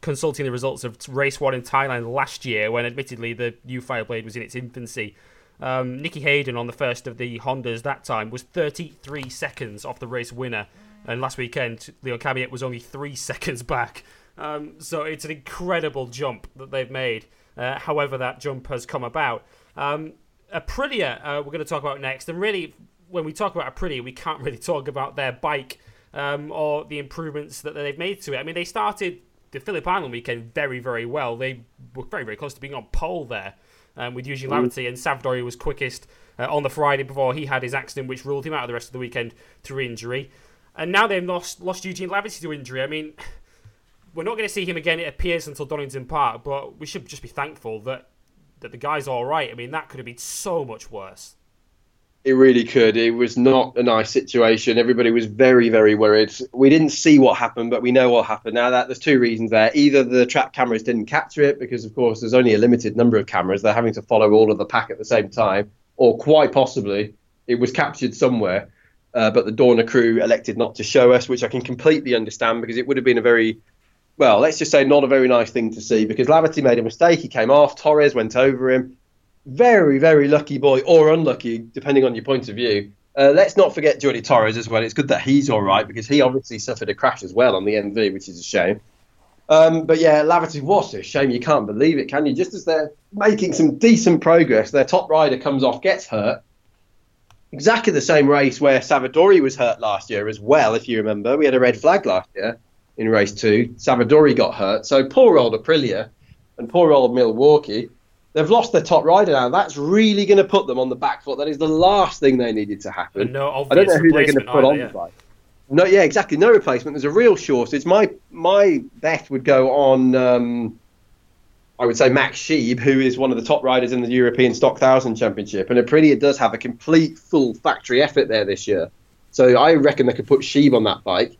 consulting the results of Race 1 in Thailand last year, when admittedly the new Fireblade was in its infancy. Nicky Hayden on the first of the Hondas that time was 33 seconds off the race winner. And last weekend, Leon Camier was only 3 seconds back. So it's an incredible jump that they've made, however that jump has come about. Aprilia, we're going to talk about next. And really, when we talk about Aprilia, we can't really talk about their bike or the improvements that they've made to it. I mean, they started the Phillip Island weekend very, very well. They were very, very close to being on pole there with Eugene Laverty, and Savdory was quickest on the Friday before he had his accident, which ruled him out of the rest of the weekend through injury. And now they've lost Eugene Laverty to injury. I mean, we're not going to see him again, it appears, until Donington Park, but we should just be thankful that the guy's all right. I mean, that could have been so much worse. It really could. It was not a nice situation. Everybody was very, very worried. We didn't see what happened, but we know what happened. Now, there's two reasons there. Either the trap cameras didn't capture it, because, of course, there's only a limited number of cameras. They're having to follow all of the pack at the same time. Or quite possibly, it was captured somewhere. But the Dorna crew elected not to show us, which I can completely understand, because it would have been a very, well, let's just say not a very nice thing to see, because Laverty made a mistake. He came off. Torres went over him. Very, very lucky boy, or unlucky, depending on your point of view. Let's not forget Jordi Torres as well. It's good that he's all right, because he obviously suffered a crash as well on the MV, which is a shame. But Laverty was a shame. You can't believe it, can you? Just as they're making some decent progress, their top rider comes off, gets hurt. Exactly the same race where Savadori was hurt last year as well, if you remember. We had a red flag last year in race 2. Savadori got hurt. So poor old Aprilia and poor old Milwaukee, they've lost their top rider now. That's really going to put them on the back foot. That is the last thing they needed to happen. No obvious, I don't know who they're going to put on the bike. No, yeah, exactly. No replacement. There's a real shortage. My bet would go on, I would say Max Scheib, who is one of the top riders in the European Stock 1000 Championship. And Aprilia does have a complete full factory effort there this year. So I reckon they could put Scheib on that bike.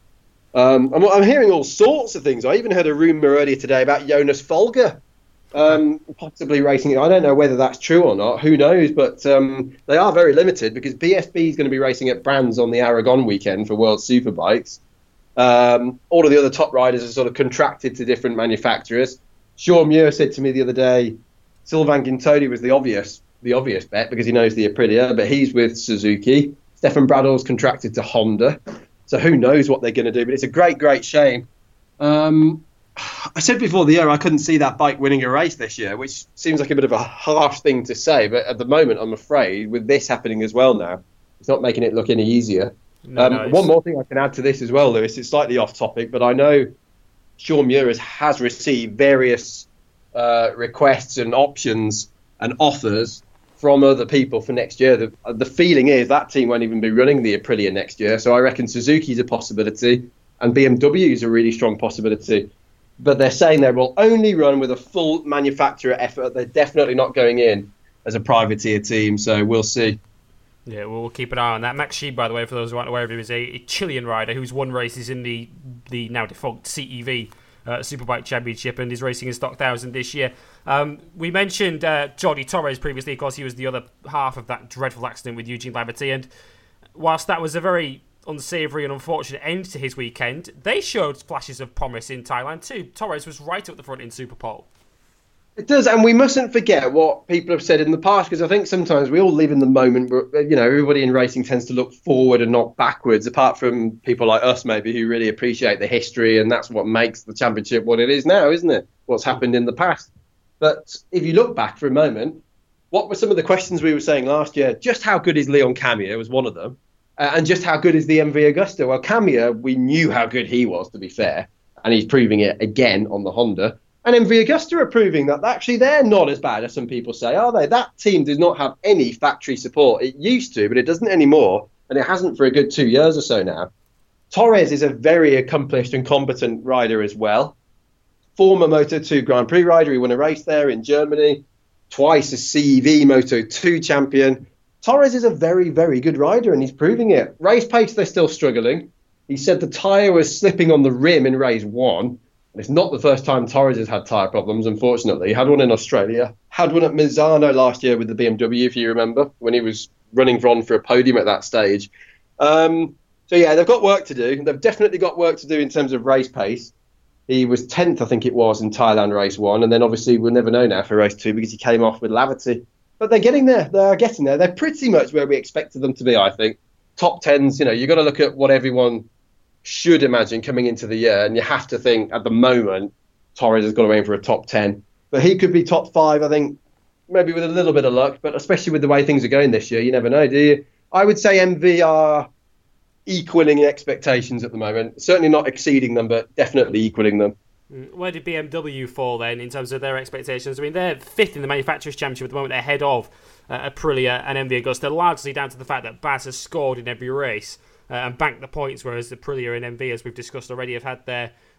I'm hearing all sorts of things. I even heard a rumour earlier today about Jonas Folger possibly racing. I don't know whether that's true or not. Who knows? But they are very limited, because BSB is going to be racing at Brands on the Aragon weekend for World Superbikes. All of the other top riders are sort of contracted to different manufacturers. Sean Muir said to me the other day, Sylvain Gintoli was the obvious bet, because he knows the Aprilia, but he's with Suzuki. Stefan Bradl's contracted to Honda. So who knows what they're going to do, but it's a great, great shame. I said before the year I couldn't see that bike winning a race this year, which seems like a bit of a harsh thing to say, but at the moment, I'm afraid, with this happening as well now, it's not making it look any easier. No, one more thing I can add to this as well, Lewis, it's slightly off topic, but I know Sean Muir has received various requests and options and offers from other people for next year. The feeling is that team won't even be running the Aprilia next year. So I reckon Suzuki's a possibility and BMW's a really strong possibility. But they're saying they will only run with a full manufacturer effort. They're definitely not going in as a privateer team. So we'll see. Yeah, we'll keep an eye on that. Max Scheib, by the way, for those who aren't aware of him, is a Chilean rider who's won races in the now defunct CEV Superbike Championship and is racing in Stock 1000 this year. We mentioned Jordi Torres previously. Of course, he was the other half of that dreadful accident with Eugene Laverty. And whilst that was a very unsavoury and unfortunate end to his weekend, they showed flashes of promise in Thailand too. Torres was right up the front in Superpole. It does, and we mustn't forget what people have said in the past, because I think sometimes we all live in the moment. But, you know, everybody in racing tends to look forward and not backwards, apart from people like us, maybe, who really appreciate the history, and that's what makes the championship what it is now, isn't it? What's happened in the past. But if you look back for a moment, what were some of the questions we were saying last year? Just how good is Leon Camier was one of them, and just how good is the MV Agusta? Well, Camier, we knew how good he was, to be fair, and he's proving it again on the Honda. And MV Agusta are proving that actually they're not as bad as some people say, are they? That team does not have any factory support. It used to, but it doesn't anymore. And it hasn't for a good 2 years or so now. Torres is a very accomplished and competent rider as well. former Moto2 Grand Prix rider. He won a race there in Germany, twice a CEV Moto2 champion. Torres is a very, very good rider, and he's proving it. Race pace, they're still struggling. He said the tyre was slipping on the rim in race one. And it's not the first time Torres has had tyre problems, unfortunately. He had one in Australia. Had one at Misano last year with the BMW, if you remember, when he was running on for a podium at that stage. So, yeah, they've got work to do. They've definitely got work to do in terms of race pace. He was 10th, I think it was, in Thailand race one. And then, obviously, we'll never know now for race two because he came off with Laverty. But they're getting there. They're getting there. They're pretty much where we expected them to be, I think. Top tens, you know, you've got to look at what everyone should imagine coming into the year. And you have to think, at the moment, Torres has got to aim for a top 10. But he could be top five, I think, maybe with a little bit of luck. But especially with the way things are going this year, you never know, do you? I would say MV are equaling expectations at the moment. Certainly not exceeding them, but definitely equaling them. Where did BMW fall then in terms of their expectations? I mean, they're fifth in the Manufacturers' Championship at the moment. They're ahead of Aprilia and MV Agusta, largely down to the fact that Baz has scored in every race and banked the points, whereas Aprilia and MV, as we've discussed already, have had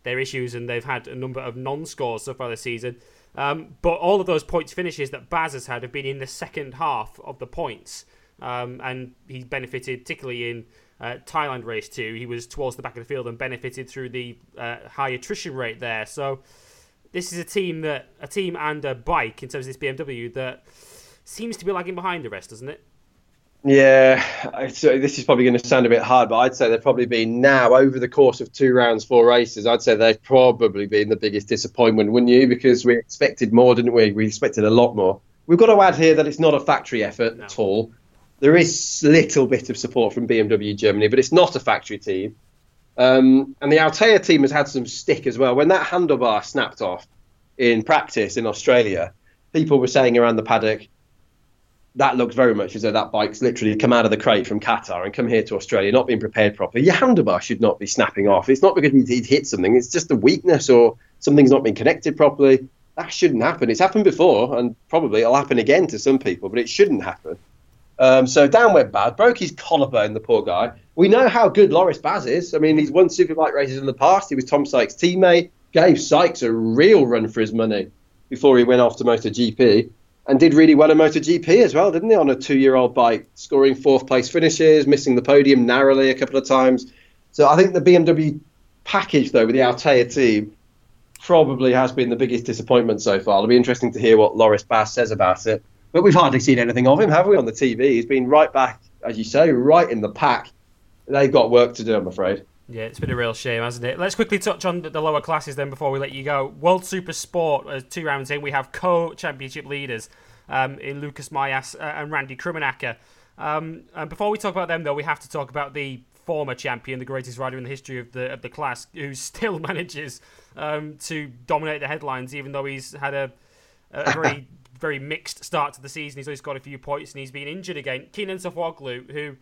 their issues, and they've had a number of non-scores so far this season. But all of those points finishes that Baz has had have been in the second half of the points, and he's benefited particularly in Thailand race two. He was towards the back of the field and benefited through the high attrition rate there. So this is a team and a bike in terms of this BMW that seems to be lagging behind the rest, doesn't it? Yeah, so this is probably going to sound a bit hard, but I'd say they've probably been now over the course of two rounds, four races. I'd say they've probably been the biggest disappointment, wouldn't you? Because we expected more, didn't we? We expected a lot more. We've got to add here that it's not a factory effort at all. There is a little bit of support from BMW Germany, but it's not a factory team. And the Altea team has had some stick as well. When that handlebar snapped off in practice in Australia, people were saying around the paddock, that looks very much as though that bike's literally come out of the crate from Qatar and come here to Australia, not being prepared properly. Your handlebar should not be snapping off. It's not because he'd hit something. It's just a weakness or something's not been connected properly. That shouldn't happen. It's happened before, and probably it'll happen again to some people, but it shouldn't happen. So down went Baz, broke his collarbone, the poor guy. We know how good Loris Baz is. I mean, he's won Superbike races in the past. He was Tom Sykes' teammate, gave Sykes a real run for his money before he went off to MotoGP, and did really well in MotoGP as well, didn't he, on a two-year-old bike, scoring fourth-place finishes, missing the podium narrowly a couple of times. So I think the BMW package, though, with the Altea team, probably has been the biggest disappointment so far. It'll be interesting to hear what Loris Baz says about it. But we've hardly seen anything of him, have we, on the TV? He's been right back, as you say, right in the pack. They've got work to do, I'm afraid. Yeah, it's been a real shame, hasn't it? Let's quickly touch on the lower classes then before we let you go. World Super Sport, two rounds in, we have co-championship leaders in Lucas Mahias and Randy Krummenacker. And before we talk about them, though, we have to talk about the former champion, the greatest rider in the history of the class, who still manages to dominate the headlines, even though he's had a very... very mixed start to the season. He's only scored a few points and he's been injured again. Kenan Sofuoglu, who,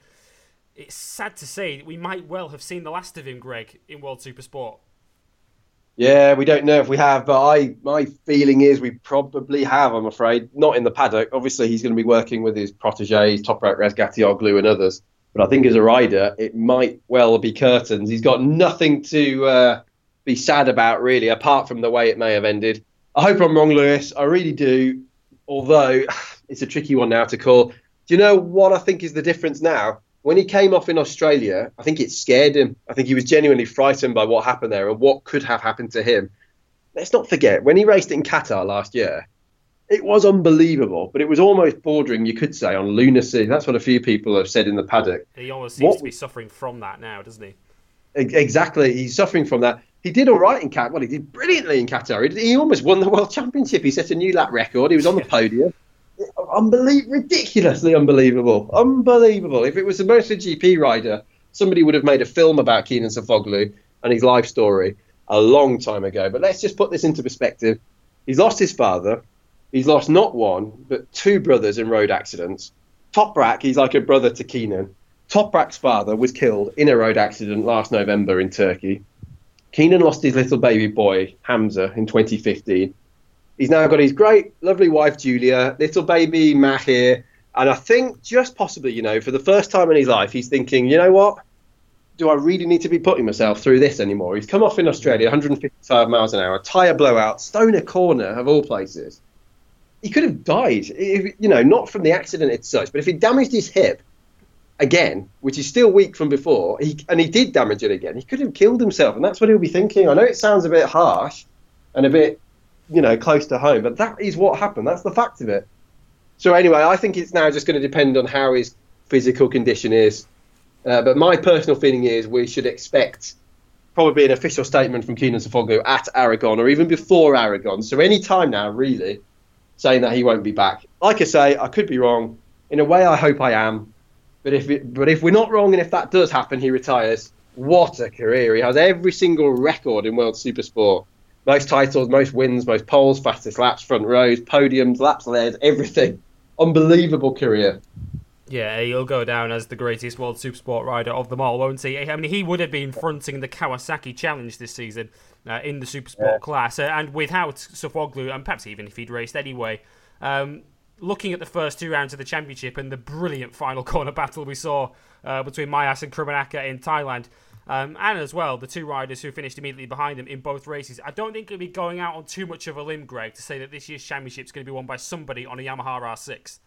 it's sad to say, we might well have seen the last of him, Greg, in World Supersport. Yeah, we don't know if we have, but my feeling is we probably have, I'm afraid. Not in the paddock. Obviously, he's going to be working with his protégés, Toprak Razgatioglu and others. But I think as a rider, it might well be curtains. He's got nothing to be sad about, really, apart from the way it may have ended. I hope I'm wrong, Lewis. I really do. Although, it's a tricky one now to call. Do you know what I think is the difference now? When he came off in Australia, I think it scared him. I think he was genuinely frightened by what happened there and what could have happened to him. Let's not forget, when he raced in Qatar last year, it was unbelievable, but it was almost bordering, you could say, on lunacy. That's what a few people have said in the paddock. He almost seems to be suffering from that now, doesn't he? Exactly, he's suffering from that. He did all right in Qatar. Well, he did brilliantly in Qatar. He almost won the World Championship. He set a new lap record. He was on the podium. Ridiculously unbelievable. Unbelievable. If it was a MotoGP rider, somebody would have made a film about Kenan Sofuoglu and his life story a long time ago. But let's just put this into perspective. He's lost his father. He's lost not one, but two brothers in road accidents. Toprak, he's like a brother to Kenan. Toprak's father was killed in a road accident last November in Turkey. Kenan lost his little baby boy, Hamza, in 2015. He's now got his great, lovely wife, Julia, little baby, Mahir. And I think just possibly, you know, for the first time in his life, he's thinking, you know what? do I really need to be putting myself through this anymore? He's come off in Australia, 155 miles an hour, tyre blowout, Stoner Corner, of all places. He could have died, if, you know, not from the accident as such, but if he damaged his hip again, which is still weak from before, and he did damage it again, he could have killed himself, and that's what he'll be thinking. I know it sounds a bit harsh and a bit, you know, close to home, but that is what happened. That's the fact of it. So anyway, I think it's now just going to depend on how his physical condition is. But my personal feeling is we should expect probably an official statement from Kenan Sofuoglu at Aragon or even before Aragon. So any time now, really, saying that he won't be back. Like I say, I could be wrong. In a way, I hope I am. But if we're not wrong and if that does happen, he retires. What a career. He has every single record in World Supersport. Most titles, most wins, most poles, fastest laps, front rows, podiums, laps led, everything. Unbelievable career. Yeah, he'll go down as the greatest World Supersport rider of them all, won't he? I mean, he would have been fronting the Kawasaki Challenge this season in the Supersport class, and without Sofuoglu, and perhaps even if he'd raced anyway. Looking at the first two rounds of the championship and the brilliant final corner battle we saw between Mahias and Krummenacker in Thailand, and as well, the two riders who finished immediately behind them in both races. I don't think it'll be going out on too much of a limb, Greg, to say that this year's championship's going to be won by somebody on a Yamaha R6.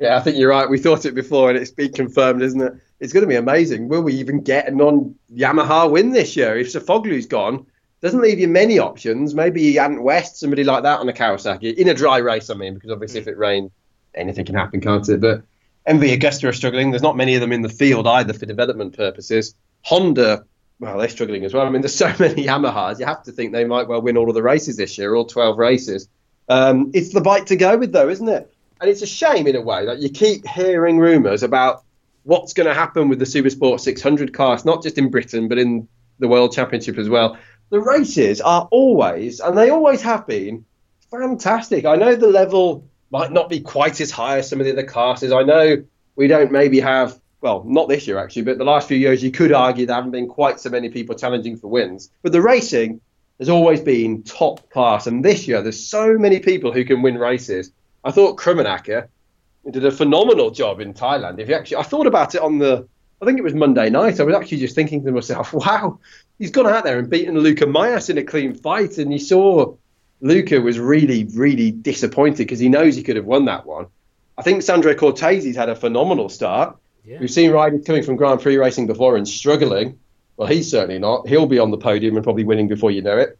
Yeah, I think you're right. We thought it before and it's been confirmed, isn't it? It's going to be amazing. Will we even get a non-Yamaha win this year? If Sofoglu's gone, doesn't leave you many options. Maybe Ant West, somebody like that on a Kawasaki, in a dry race, I mean, because obviously if it rained, anything can happen, can't it? But MV Agusta are struggling. There's not many of them in the field either for development purposes. Honda, well, they're struggling as well. I mean, there's so many Yamahas. You have to think they might well win all of the races this year, all 12 races. It's the bike to go with, though, isn't it? And it's a shame, in a way, that you keep hearing rumours about what's going to happen with the Supersport 600 class, not just in Britain, but in the World Championship as well. The races are always, and they always have been, fantastic. I know the level might not be quite as high as some of the other classes. I know we don't maybe have, well, not this year, actually, but the last few years, you could argue there haven't been quite so many people challenging for wins. But the racing has always been top class. And this year, there's so many people who can win races. I thought Krummenacker did a phenomenal job in Thailand. If you actually, I thought about it on I think it was Monday night. I was actually just thinking to myself, wow, he's gone out there and beaten Lucas Mahias in a clean fight. And you saw Lucas was really, really disappointed because he knows he could have won that one. I think Sandro Cortese's had a phenomenal start. Yeah. We've seen riders coming from Grand Prix racing before and struggling. Well, he's certainly not. He'll be on the podium and probably winning before you know it.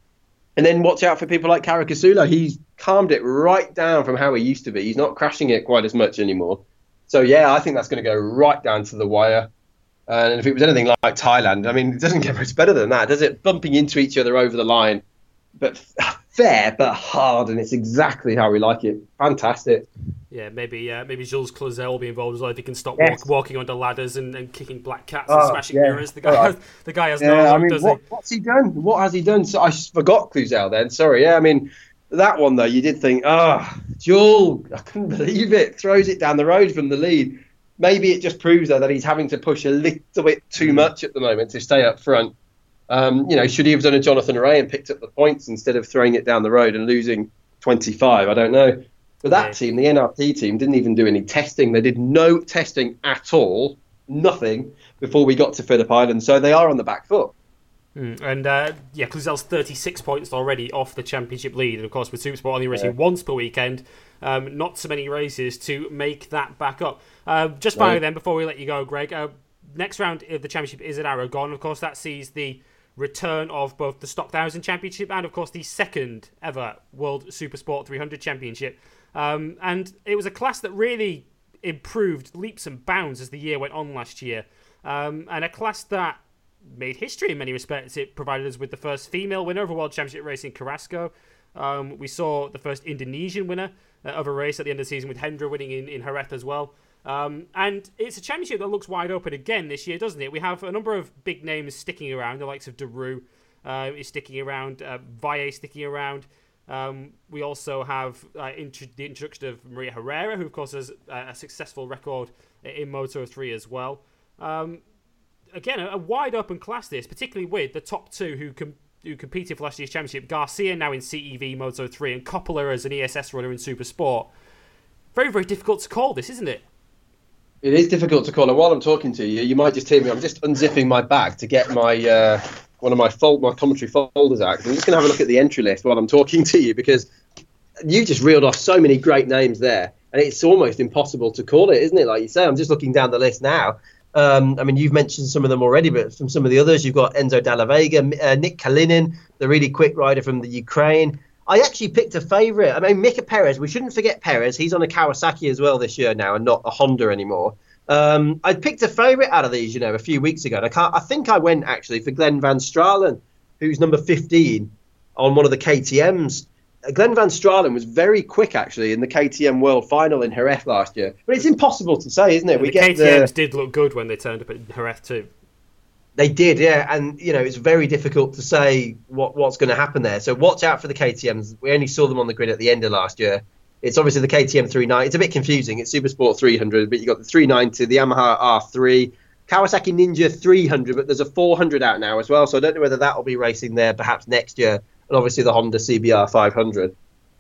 And then watch out for people like Caracasulo. He's calmed it right down from how he used to be. He's not crashing it quite as much anymore. So, yeah, I think that's going to go right down to the wire. And if it was anything like Thailand, I mean, it doesn't get much better than that, does it? Bumping into each other over the line. But fair, but hard, and it's exactly how we like it. Fantastic. Yeah, maybe Jules Cluzel will be involved as well if he can stop walking onto ladders and kicking black cats and smashing mirrors. The guy has no luck, does he? What's he done? What has he done? So I forgot Cluzel then, sorry. Yeah, I mean, that one, though, you did think, Jules, I couldn't believe it. Throws it down the road from the lead. Maybe it just proves, though, that he's having to push a little bit too much at the moment to stay up front. You know, should he have done a Jonathan Rea and picked up the points instead of throwing it down the road and losing 25? I don't know. But that team, the NRT team, didn't even do any testing. They did no testing at all, nothing, before we got to Phillip Island. So they are on the back foot. And, Cluzel's 36 points already off the championship lead. And, of course, with Supersport only racing once per weekend, not so many races to make that back up. Just finally then, before we let you go, Greg, next round of the championship is at Aragon. Of course, that sees the return of both the Stock 1000 Championship and, of course, the second ever World Supersport 300 Championship. And it was a class that really improved leaps and bounds as the year went on last year. And a class that made history in many respects. It provided us with the first female winner of a World Championship race in Carrasco. We saw the first Indonesian winner of a race at the end of the season with Hendra winning in Jerez as well. And it's a championship that looks wide open again this year, doesn't it? We have a number of big names sticking around. The likes of Daru is sticking around. Valle sticking around. We also have the introduction of Maria Herrera, who, of course, has a successful record in Moto3 as well. Again, a wide-open class this, particularly with the top two who competed for last year's championship. Garcia now in CEV Moto3 and Coppola as an ESS runner in Supersport. Very, very difficult to call this, isn't it? It is difficult to call. And while I'm talking to you, you might just hear me. I'm just unzipping my bag to get my one of my commentary folders out. I'm just going to have a look at the entry list while I'm talking to you, because you just reeled off so many great names there, and it's almost impossible to call it, isn't it? Like you say, I'm just looking down the list now. I mean, you've mentioned some of them already, but from some of the others, you've got Enzo Dalla Vega, Nick Kalinin, the really quick rider from the Ukraine. I actually picked a favourite. I mean, Mika Perez. We shouldn't forget Perez. He's on a Kawasaki as well this year now, and not a Honda anymore. I picked a favourite out of these, you know, a few weeks ago. And I think I went actually for Glenn Van Stralen, who's number 15 on one of the KTMs. Glenn Van Stralen was very quick, actually, in the KTM World Final in Jerez last year. But it's impossible to say, isn't it? We get KTMs did look good when they turned up at Jerez too. They did, yeah. And, you know, it's very difficult to say what's going to happen there. So watch out for the KTMs. We only saw them on the grid at the end of last year. It's obviously the KTM 390. It's a bit confusing. It's Supersport 300, but you've got the 390, the Yamaha R3, Kawasaki Ninja 300, but there's a 400 out now as well. So I don't know whether that will be racing there perhaps next year. And obviously the Honda CBR 500.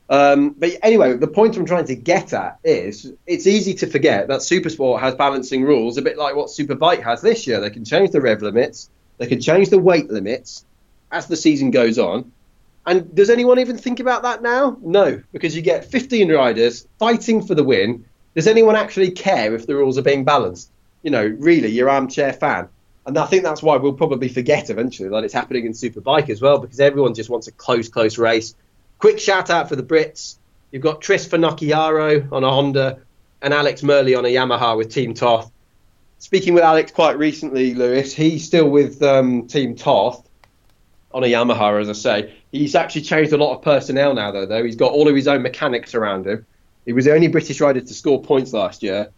But anyway, the point I'm trying to get at is it's easy to forget that Supersport has balancing rules, a bit like what Superbike has this year. They can change the rev limits. They can change the weight limits as the season goes on. And does anyone even think about that now? No, because you get 15 riders fighting for the win. Does anyone actually care if the rules are being balanced? You know, really, your armchair fan. And I think that's why we'll probably forget eventually that it's happening in Superbike as well, because everyone just wants a close race. Quick shout-out for the Brits. You've got Tris Finocchiaro on a Honda and Alex Murley on a Yamaha with Team Toth. Speaking with Alex quite recently, Lewis, he's still with Team Toth on a Yamaha, as I say. He's actually changed a lot of personnel now, though. He's got all of his own mechanics around him. He was the only British rider to score points last year.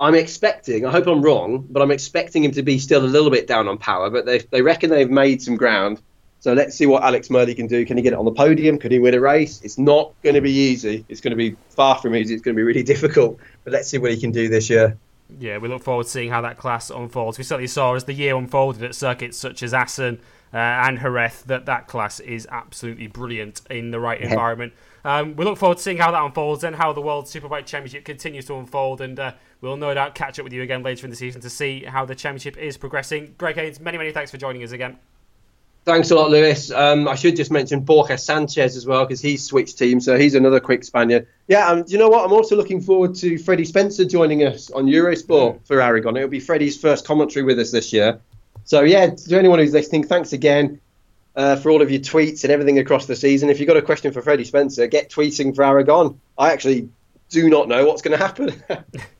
I'm expecting, I hope I'm wrong, but I'm expecting him to be still a little bit down on power, but they reckon they've made some ground. So let's see what Alex Murley can do. Can he get it on the podium? Could he win a race? It's not going to be easy. It's going to be far from easy. It's going to be really difficult, but let's see what he can do this year. Yeah, we look forward to seeing how that class unfolds. We certainly saw as the year unfolded at circuits such as Assen and Jerez that class is absolutely brilliant in the right environment. We look forward to seeing how that unfolds and how the World Superbike Championship continues to unfold, and we'll no doubt catch up with you again later in the season to see how the championship is progressing. Greg Haynes, many, many thanks for joining us again. Thanks a lot, Lewis. I should just mention Borja Sanchez as well, because he's switched team, so he's another quick Spaniard. Yeah, and you know what? I'm also looking forward to Freddie Spencer joining us on Eurosport for Aragon. It'll be Freddie's first commentary with us this year. So, yeah, to anyone who's listening, thanks again. For all of your tweets and everything across the season. If you've got a question for Freddie Spencer, get tweeting for Aragon. I actually do not know what's going to happen.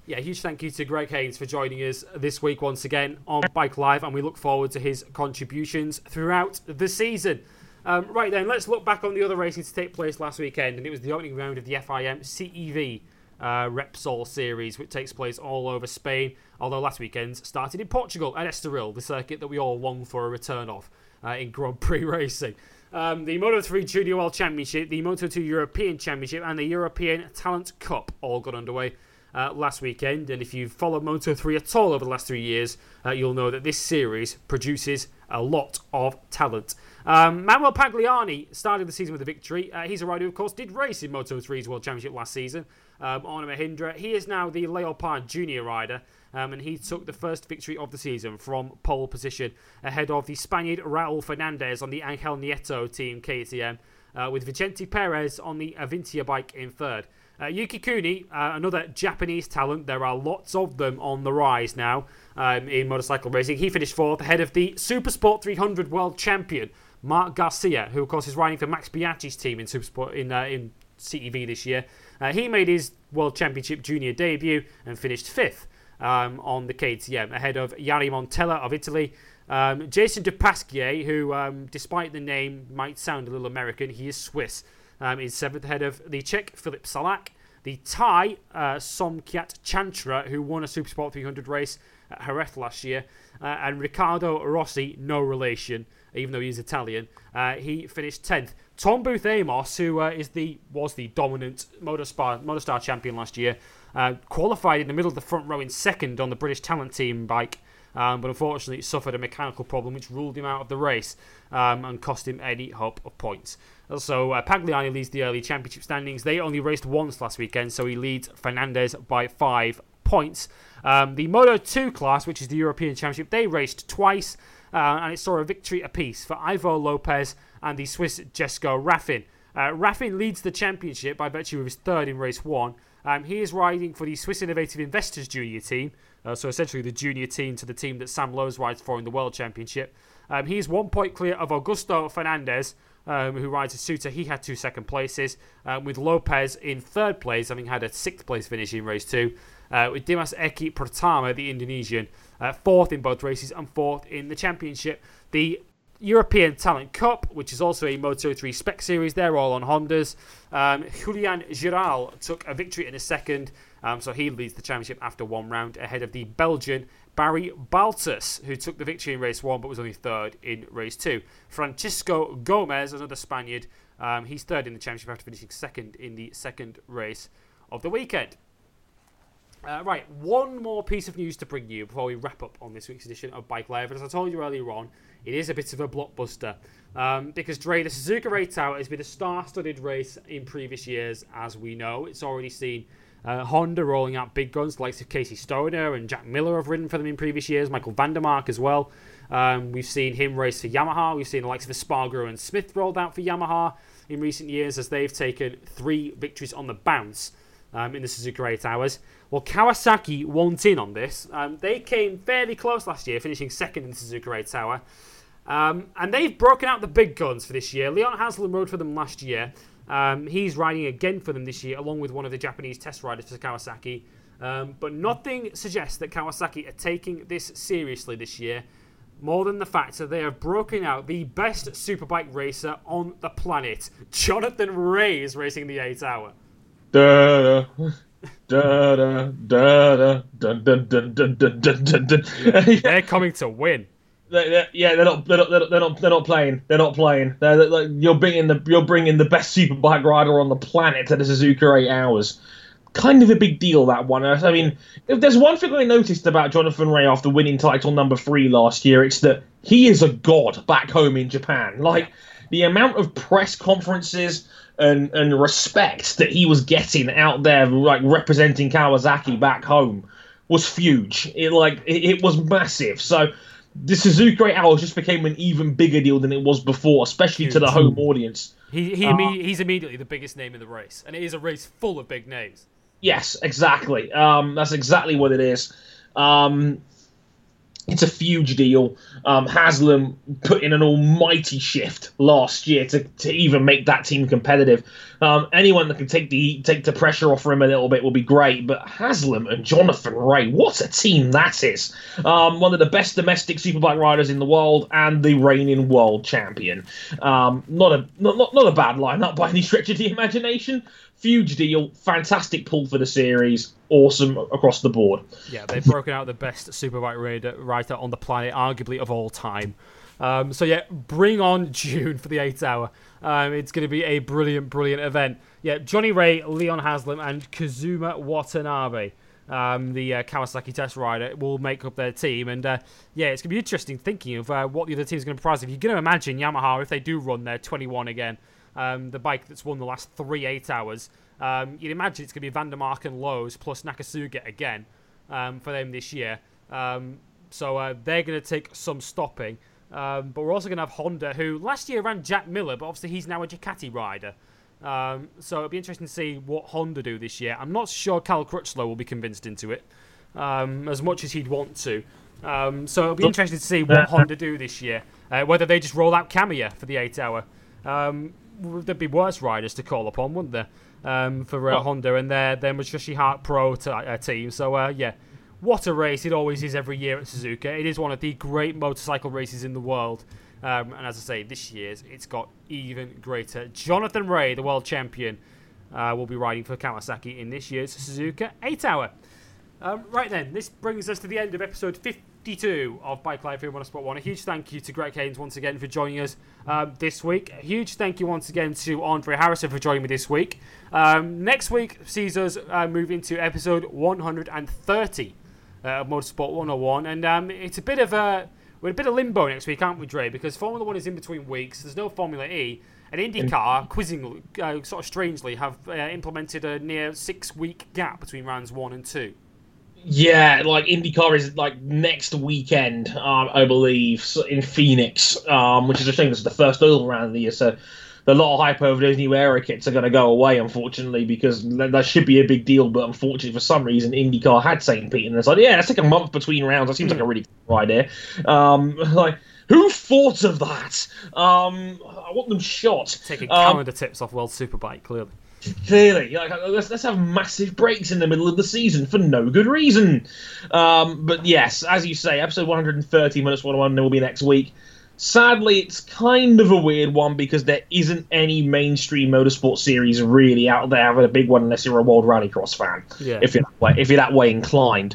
Yeah, huge thank you to Greg Haynes for joining us this week once again on Bike Live, and we look forward to his contributions throughout the season. Right then, let's look back on the other racing to take place last weekend, and it was the opening round of the FIM CEV Repsol Series, which takes place all over Spain, although last weekend started in Portugal at Estoril, the circuit that we all long for a return of. In Grand Prix racing. The Moto3 Junior World Championship, the Moto2 European Championship, and the European Talent Cup all got underway last weekend. And if you've followed Moto3 at all over the last 3 years, you'll know that this series produces a lot of talent. Manuel Pagliani started the season with a victory. He's a rider who, of course, did race in Moto3's World Championship last season on a Mahindra. He is now the Leopard Junior rider. And he took the first victory of the season from pole position ahead of the Spaniard Raul Fernandez on the Angel Nieto Team KTM, with Vicente Perez on the Avintia bike in third. Yuki Kuni, another Japanese talent. There are lots of them on the rise now in motorcycle racing. He finished fourth ahead of the Supersport 300 world champion, Mark Garcia, who, of course, is riding for Max Biaggi's team in Supersport in CEV this year. He made his World Championship Junior debut and finished fifth. On the KTM, ahead of Yari Montella of Italy. Jason Dupasquier, who, despite the name, might sound a little American, he is Swiss, is seventh ahead of the Czech, Filip Salak. The Thai, Somkiat Chantra, who won a Supersport 300 race at Jerez last year. And Riccardo Rossi, no relation, even though he's Italian. He finished 10th. Tom Booth Amos, who was the dominant MotoStar champion last year, qualified in the middle of the front row in second on the British Talent Team bike, but unfortunately suffered a mechanical problem which ruled him out of the race and cost him any hope of points. Also, Pagliani leads the early championship standings. They only raced once last weekend, so he leads Fernandez by 5 points. The Moto 2 class, which is the European Championship, they raced twice, and it saw a victory apiece for Ivor Lopez and the Swiss Jesko Raffin. Raffin leads the championship by virtue of his third in race one. He is riding for the Swiss Innovative Investors junior team, so essentially the junior team to the team that Sam Lowe's rides for in the World Championship. He is 1 point clear of Augusto Fernandez, who rides a Ceuta. He had 2 second places, with Lopez in third place, having had a sixth place finish in race two, with Dimas Eki Pratama, the Indonesian, fourth in both races and fourth in the championship. The European Talent Cup, which is also a Moto3 Spec Series, they're all on Hondas. Julian Giral took a victory in a second, so he leads the championship after one round ahead of the Belgian Barry Baltus, who took the victory in race one but was only third in race two. Francisco Gomez, another Spaniard, he's third in the championship after finishing second in the second race of the weekend. Right, one more piece of news to bring you before we wrap up on this week's edition of Bike Live. As I told you earlier on, it is a bit of a blockbuster, because Dre, the Suzuka Race Tower has been a star-studded race in previous years, as we know. It's already seen Honda rolling out big guns, the likes of Casey Stoner and Jack Miller have ridden for them in previous years, Michael Vandermark as well. We've seen him race for Yamaha. We've seen the likes of Espargaro and Smith rolled out for Yamaha in recent years as they've taken three victories on the bounce in the Suzuka Race Hours. Well, Kawasaki want in on this. They came fairly close last year, finishing second in the Suzuka Race Hour. And they've broken out the big guns for this year. Leon Haslam rode for them last year. He's riding again for them this year, along with one of the Japanese test riders for Kawasaki. But nothing suggests that Kawasaki are taking this seriously this year, more than the fact that they have broken out the best superbike racer on the planet. Jonathan Rea is racing the 8 hour. Da da da da da dun dun dun dun dun dun dun. They're coming to win. They're not playing. You're bringing the best superbike rider on the planet to the Suzuka 8 hours. Kind of a big deal, that one. I mean, if there's one thing I noticed about Jonathan Rea after winning title number 3 last year, it's that he is a god back home in Japan. Like, the amount of press conferences and respect that he was getting out there, like representing Kawasaki back home, was huge. It was massive. So the Suzuka 8 Hours just became an even bigger deal than it was before, especially to the home audience. He's immediately the biggest name in the race, and it is a race full of big names. Yes, exactly. That's exactly what it is. It's a huge deal. Haslam put in an almighty shift last year to even make that team competitive. Anyone that can take the pressure off him a little bit will be great. But Haslam and Jonathan Rea, what a team that is. One of the best domestic superbike riders in the world and the reigning world champion. Not a bad lineup by any stretch of the imagination. Huge deal, fantastic pull for the series, awesome across the board. Yeah, they've broken out the best superbike rider on the planet, arguably of all time. So yeah, bring on June for the 8 hour. It's going to be a brilliant, brilliant event. Yeah, Johnny Rea, Leon Haslam, and Kazuma Watanabe, the Kawasaki test rider, will make up their team. And it's going to be interesting thinking of what the other team's going to prize. If you're going to imagine Yamaha, if they do run their 21 again, the bike that's won the last 3 8 hours, you'd imagine it's going to be Vandermark and Lowe's plus Nakasuga again for them this year. So they're going to take some stopping. But we're also going to have Honda, who last year ran Jack Miller, but obviously he's now a Ducati rider. So it'll be interesting to see what Honda do this year. I'm not sure Cal Crutchlow will be convinced into it as much as he'd want to. So it'll be interesting to see what Honda do this year, whether they just roll out Camier for the 8 hour. There'd be worse riders to call upon, wouldn't there, for Honda and their Matsushi Heart Pro team. So, what a race it always is every year at Suzuka. It is one of the great motorcycle races in the world. And as I say, this year's, it's got even greater. Jonathan Rea, the world champion, will be riding for Kawasaki in this year's Suzuka 8 Hour. Right then, this brings us to the end of episode 52 of Bike Life here on Sport One. A huge thank you to Greg Haynes once again for joining us this week. A huge thank you once again to Andrea Harrison for joining me this week. Next week sees us move into episode 130 of Motorsport 101, and it's a bit of a we're a bit of limbo next week, aren't we, Dre? Because Formula One is in between weeks. There's no Formula E, and IndyCar, quizzingly, sort of strangely, have implemented a near 6-week gap between rounds 1 and 2. Yeah, like IndyCar is like next weekend, I believe, in Phoenix, which is a shame. This is the first oval round of the year, so a lot of hype over those new aero kits are going to go away, unfortunately, because that should be a big deal. But unfortunately, for some reason, IndyCar had St. Pete, and it's like, yeah, it's like a month between rounds. That seems like a really cool idea. Like, who thought of that? I want them shot. Taking calendar tips off World Superbike, clearly. Clearly, like, let's have massive breaks in the middle of the season for no good reason. But yes, as you say, episode 130 minus 101 will be next week. Sadly, it's kind of a weird one because there isn't any mainstream motorsport series really out there having a big one unless you're a World Rallycross fan, yeah. if you're that way inclined.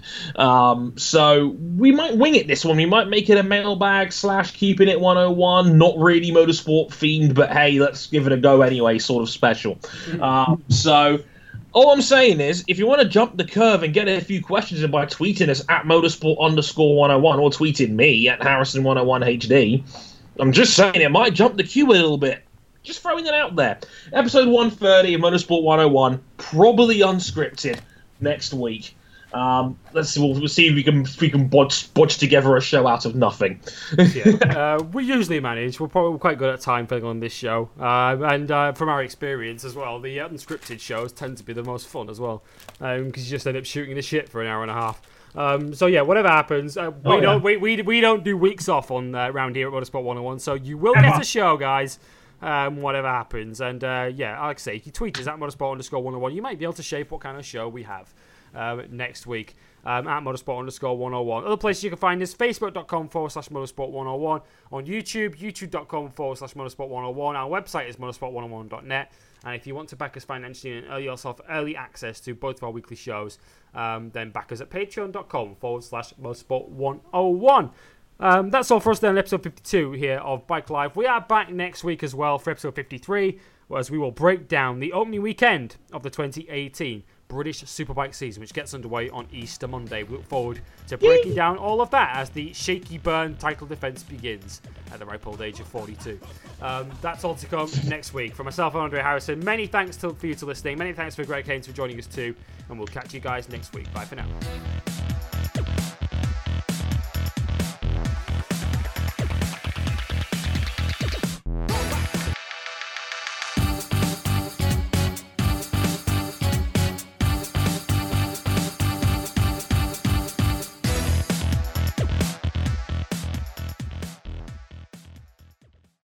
So we might wing it this one. We might make it a mailbag / keeping it 101, not really motorsport themed, but hey, let's give it a go anyway, sort of special. So all I'm saying is, if you want to jump the curve and get a few questions in by tweeting us at motorsport_101 or tweeting me at Harrison101HD, I'm just saying it might jump the queue a little bit. Just throwing it out there. Episode 130 of Motorsport 101, probably unscripted next week. Let's see. We'll see if we can bodge together a show out of nothing. Yeah, we usually manage. We're probably quite good at time filling on this show, and from our experience as well, the unscripted shows tend to be the most fun as well, because you just end up shooting the shit for an hour and a half. So yeah, whatever happens, we don't do weeks off on round here at Motorsport 101. So you will get a show, guys. Whatever happens, and yeah, like I say, if you tweet us at motorsport_101, you might be able to shape what kind of show we have. Next week at motorsport_101. Other places you can find is facebook.com/motorsport101, on YouTube, youtube.com/motorsport101. Our website is motorsport101.net, and if you want to back us financially and earn yourself early access to both of our weekly shows, then back us at patreon.com/motorsport101. That's all for us then, episode 52 here of Bike Live. We are back next week as well for episode 53, as we will break down the opening weekend of the 2018 British Superbike season, which gets underway on Easter Monday. We look forward to breaking down all of that as the shaky burn title defence begins at the ripe old age of 42. That's all to come next week. From myself and Andrea Harrison, many thanks for you to listening. Many thanks for Greg Haynes for joining us too. And we'll catch you guys next week. Bye for now.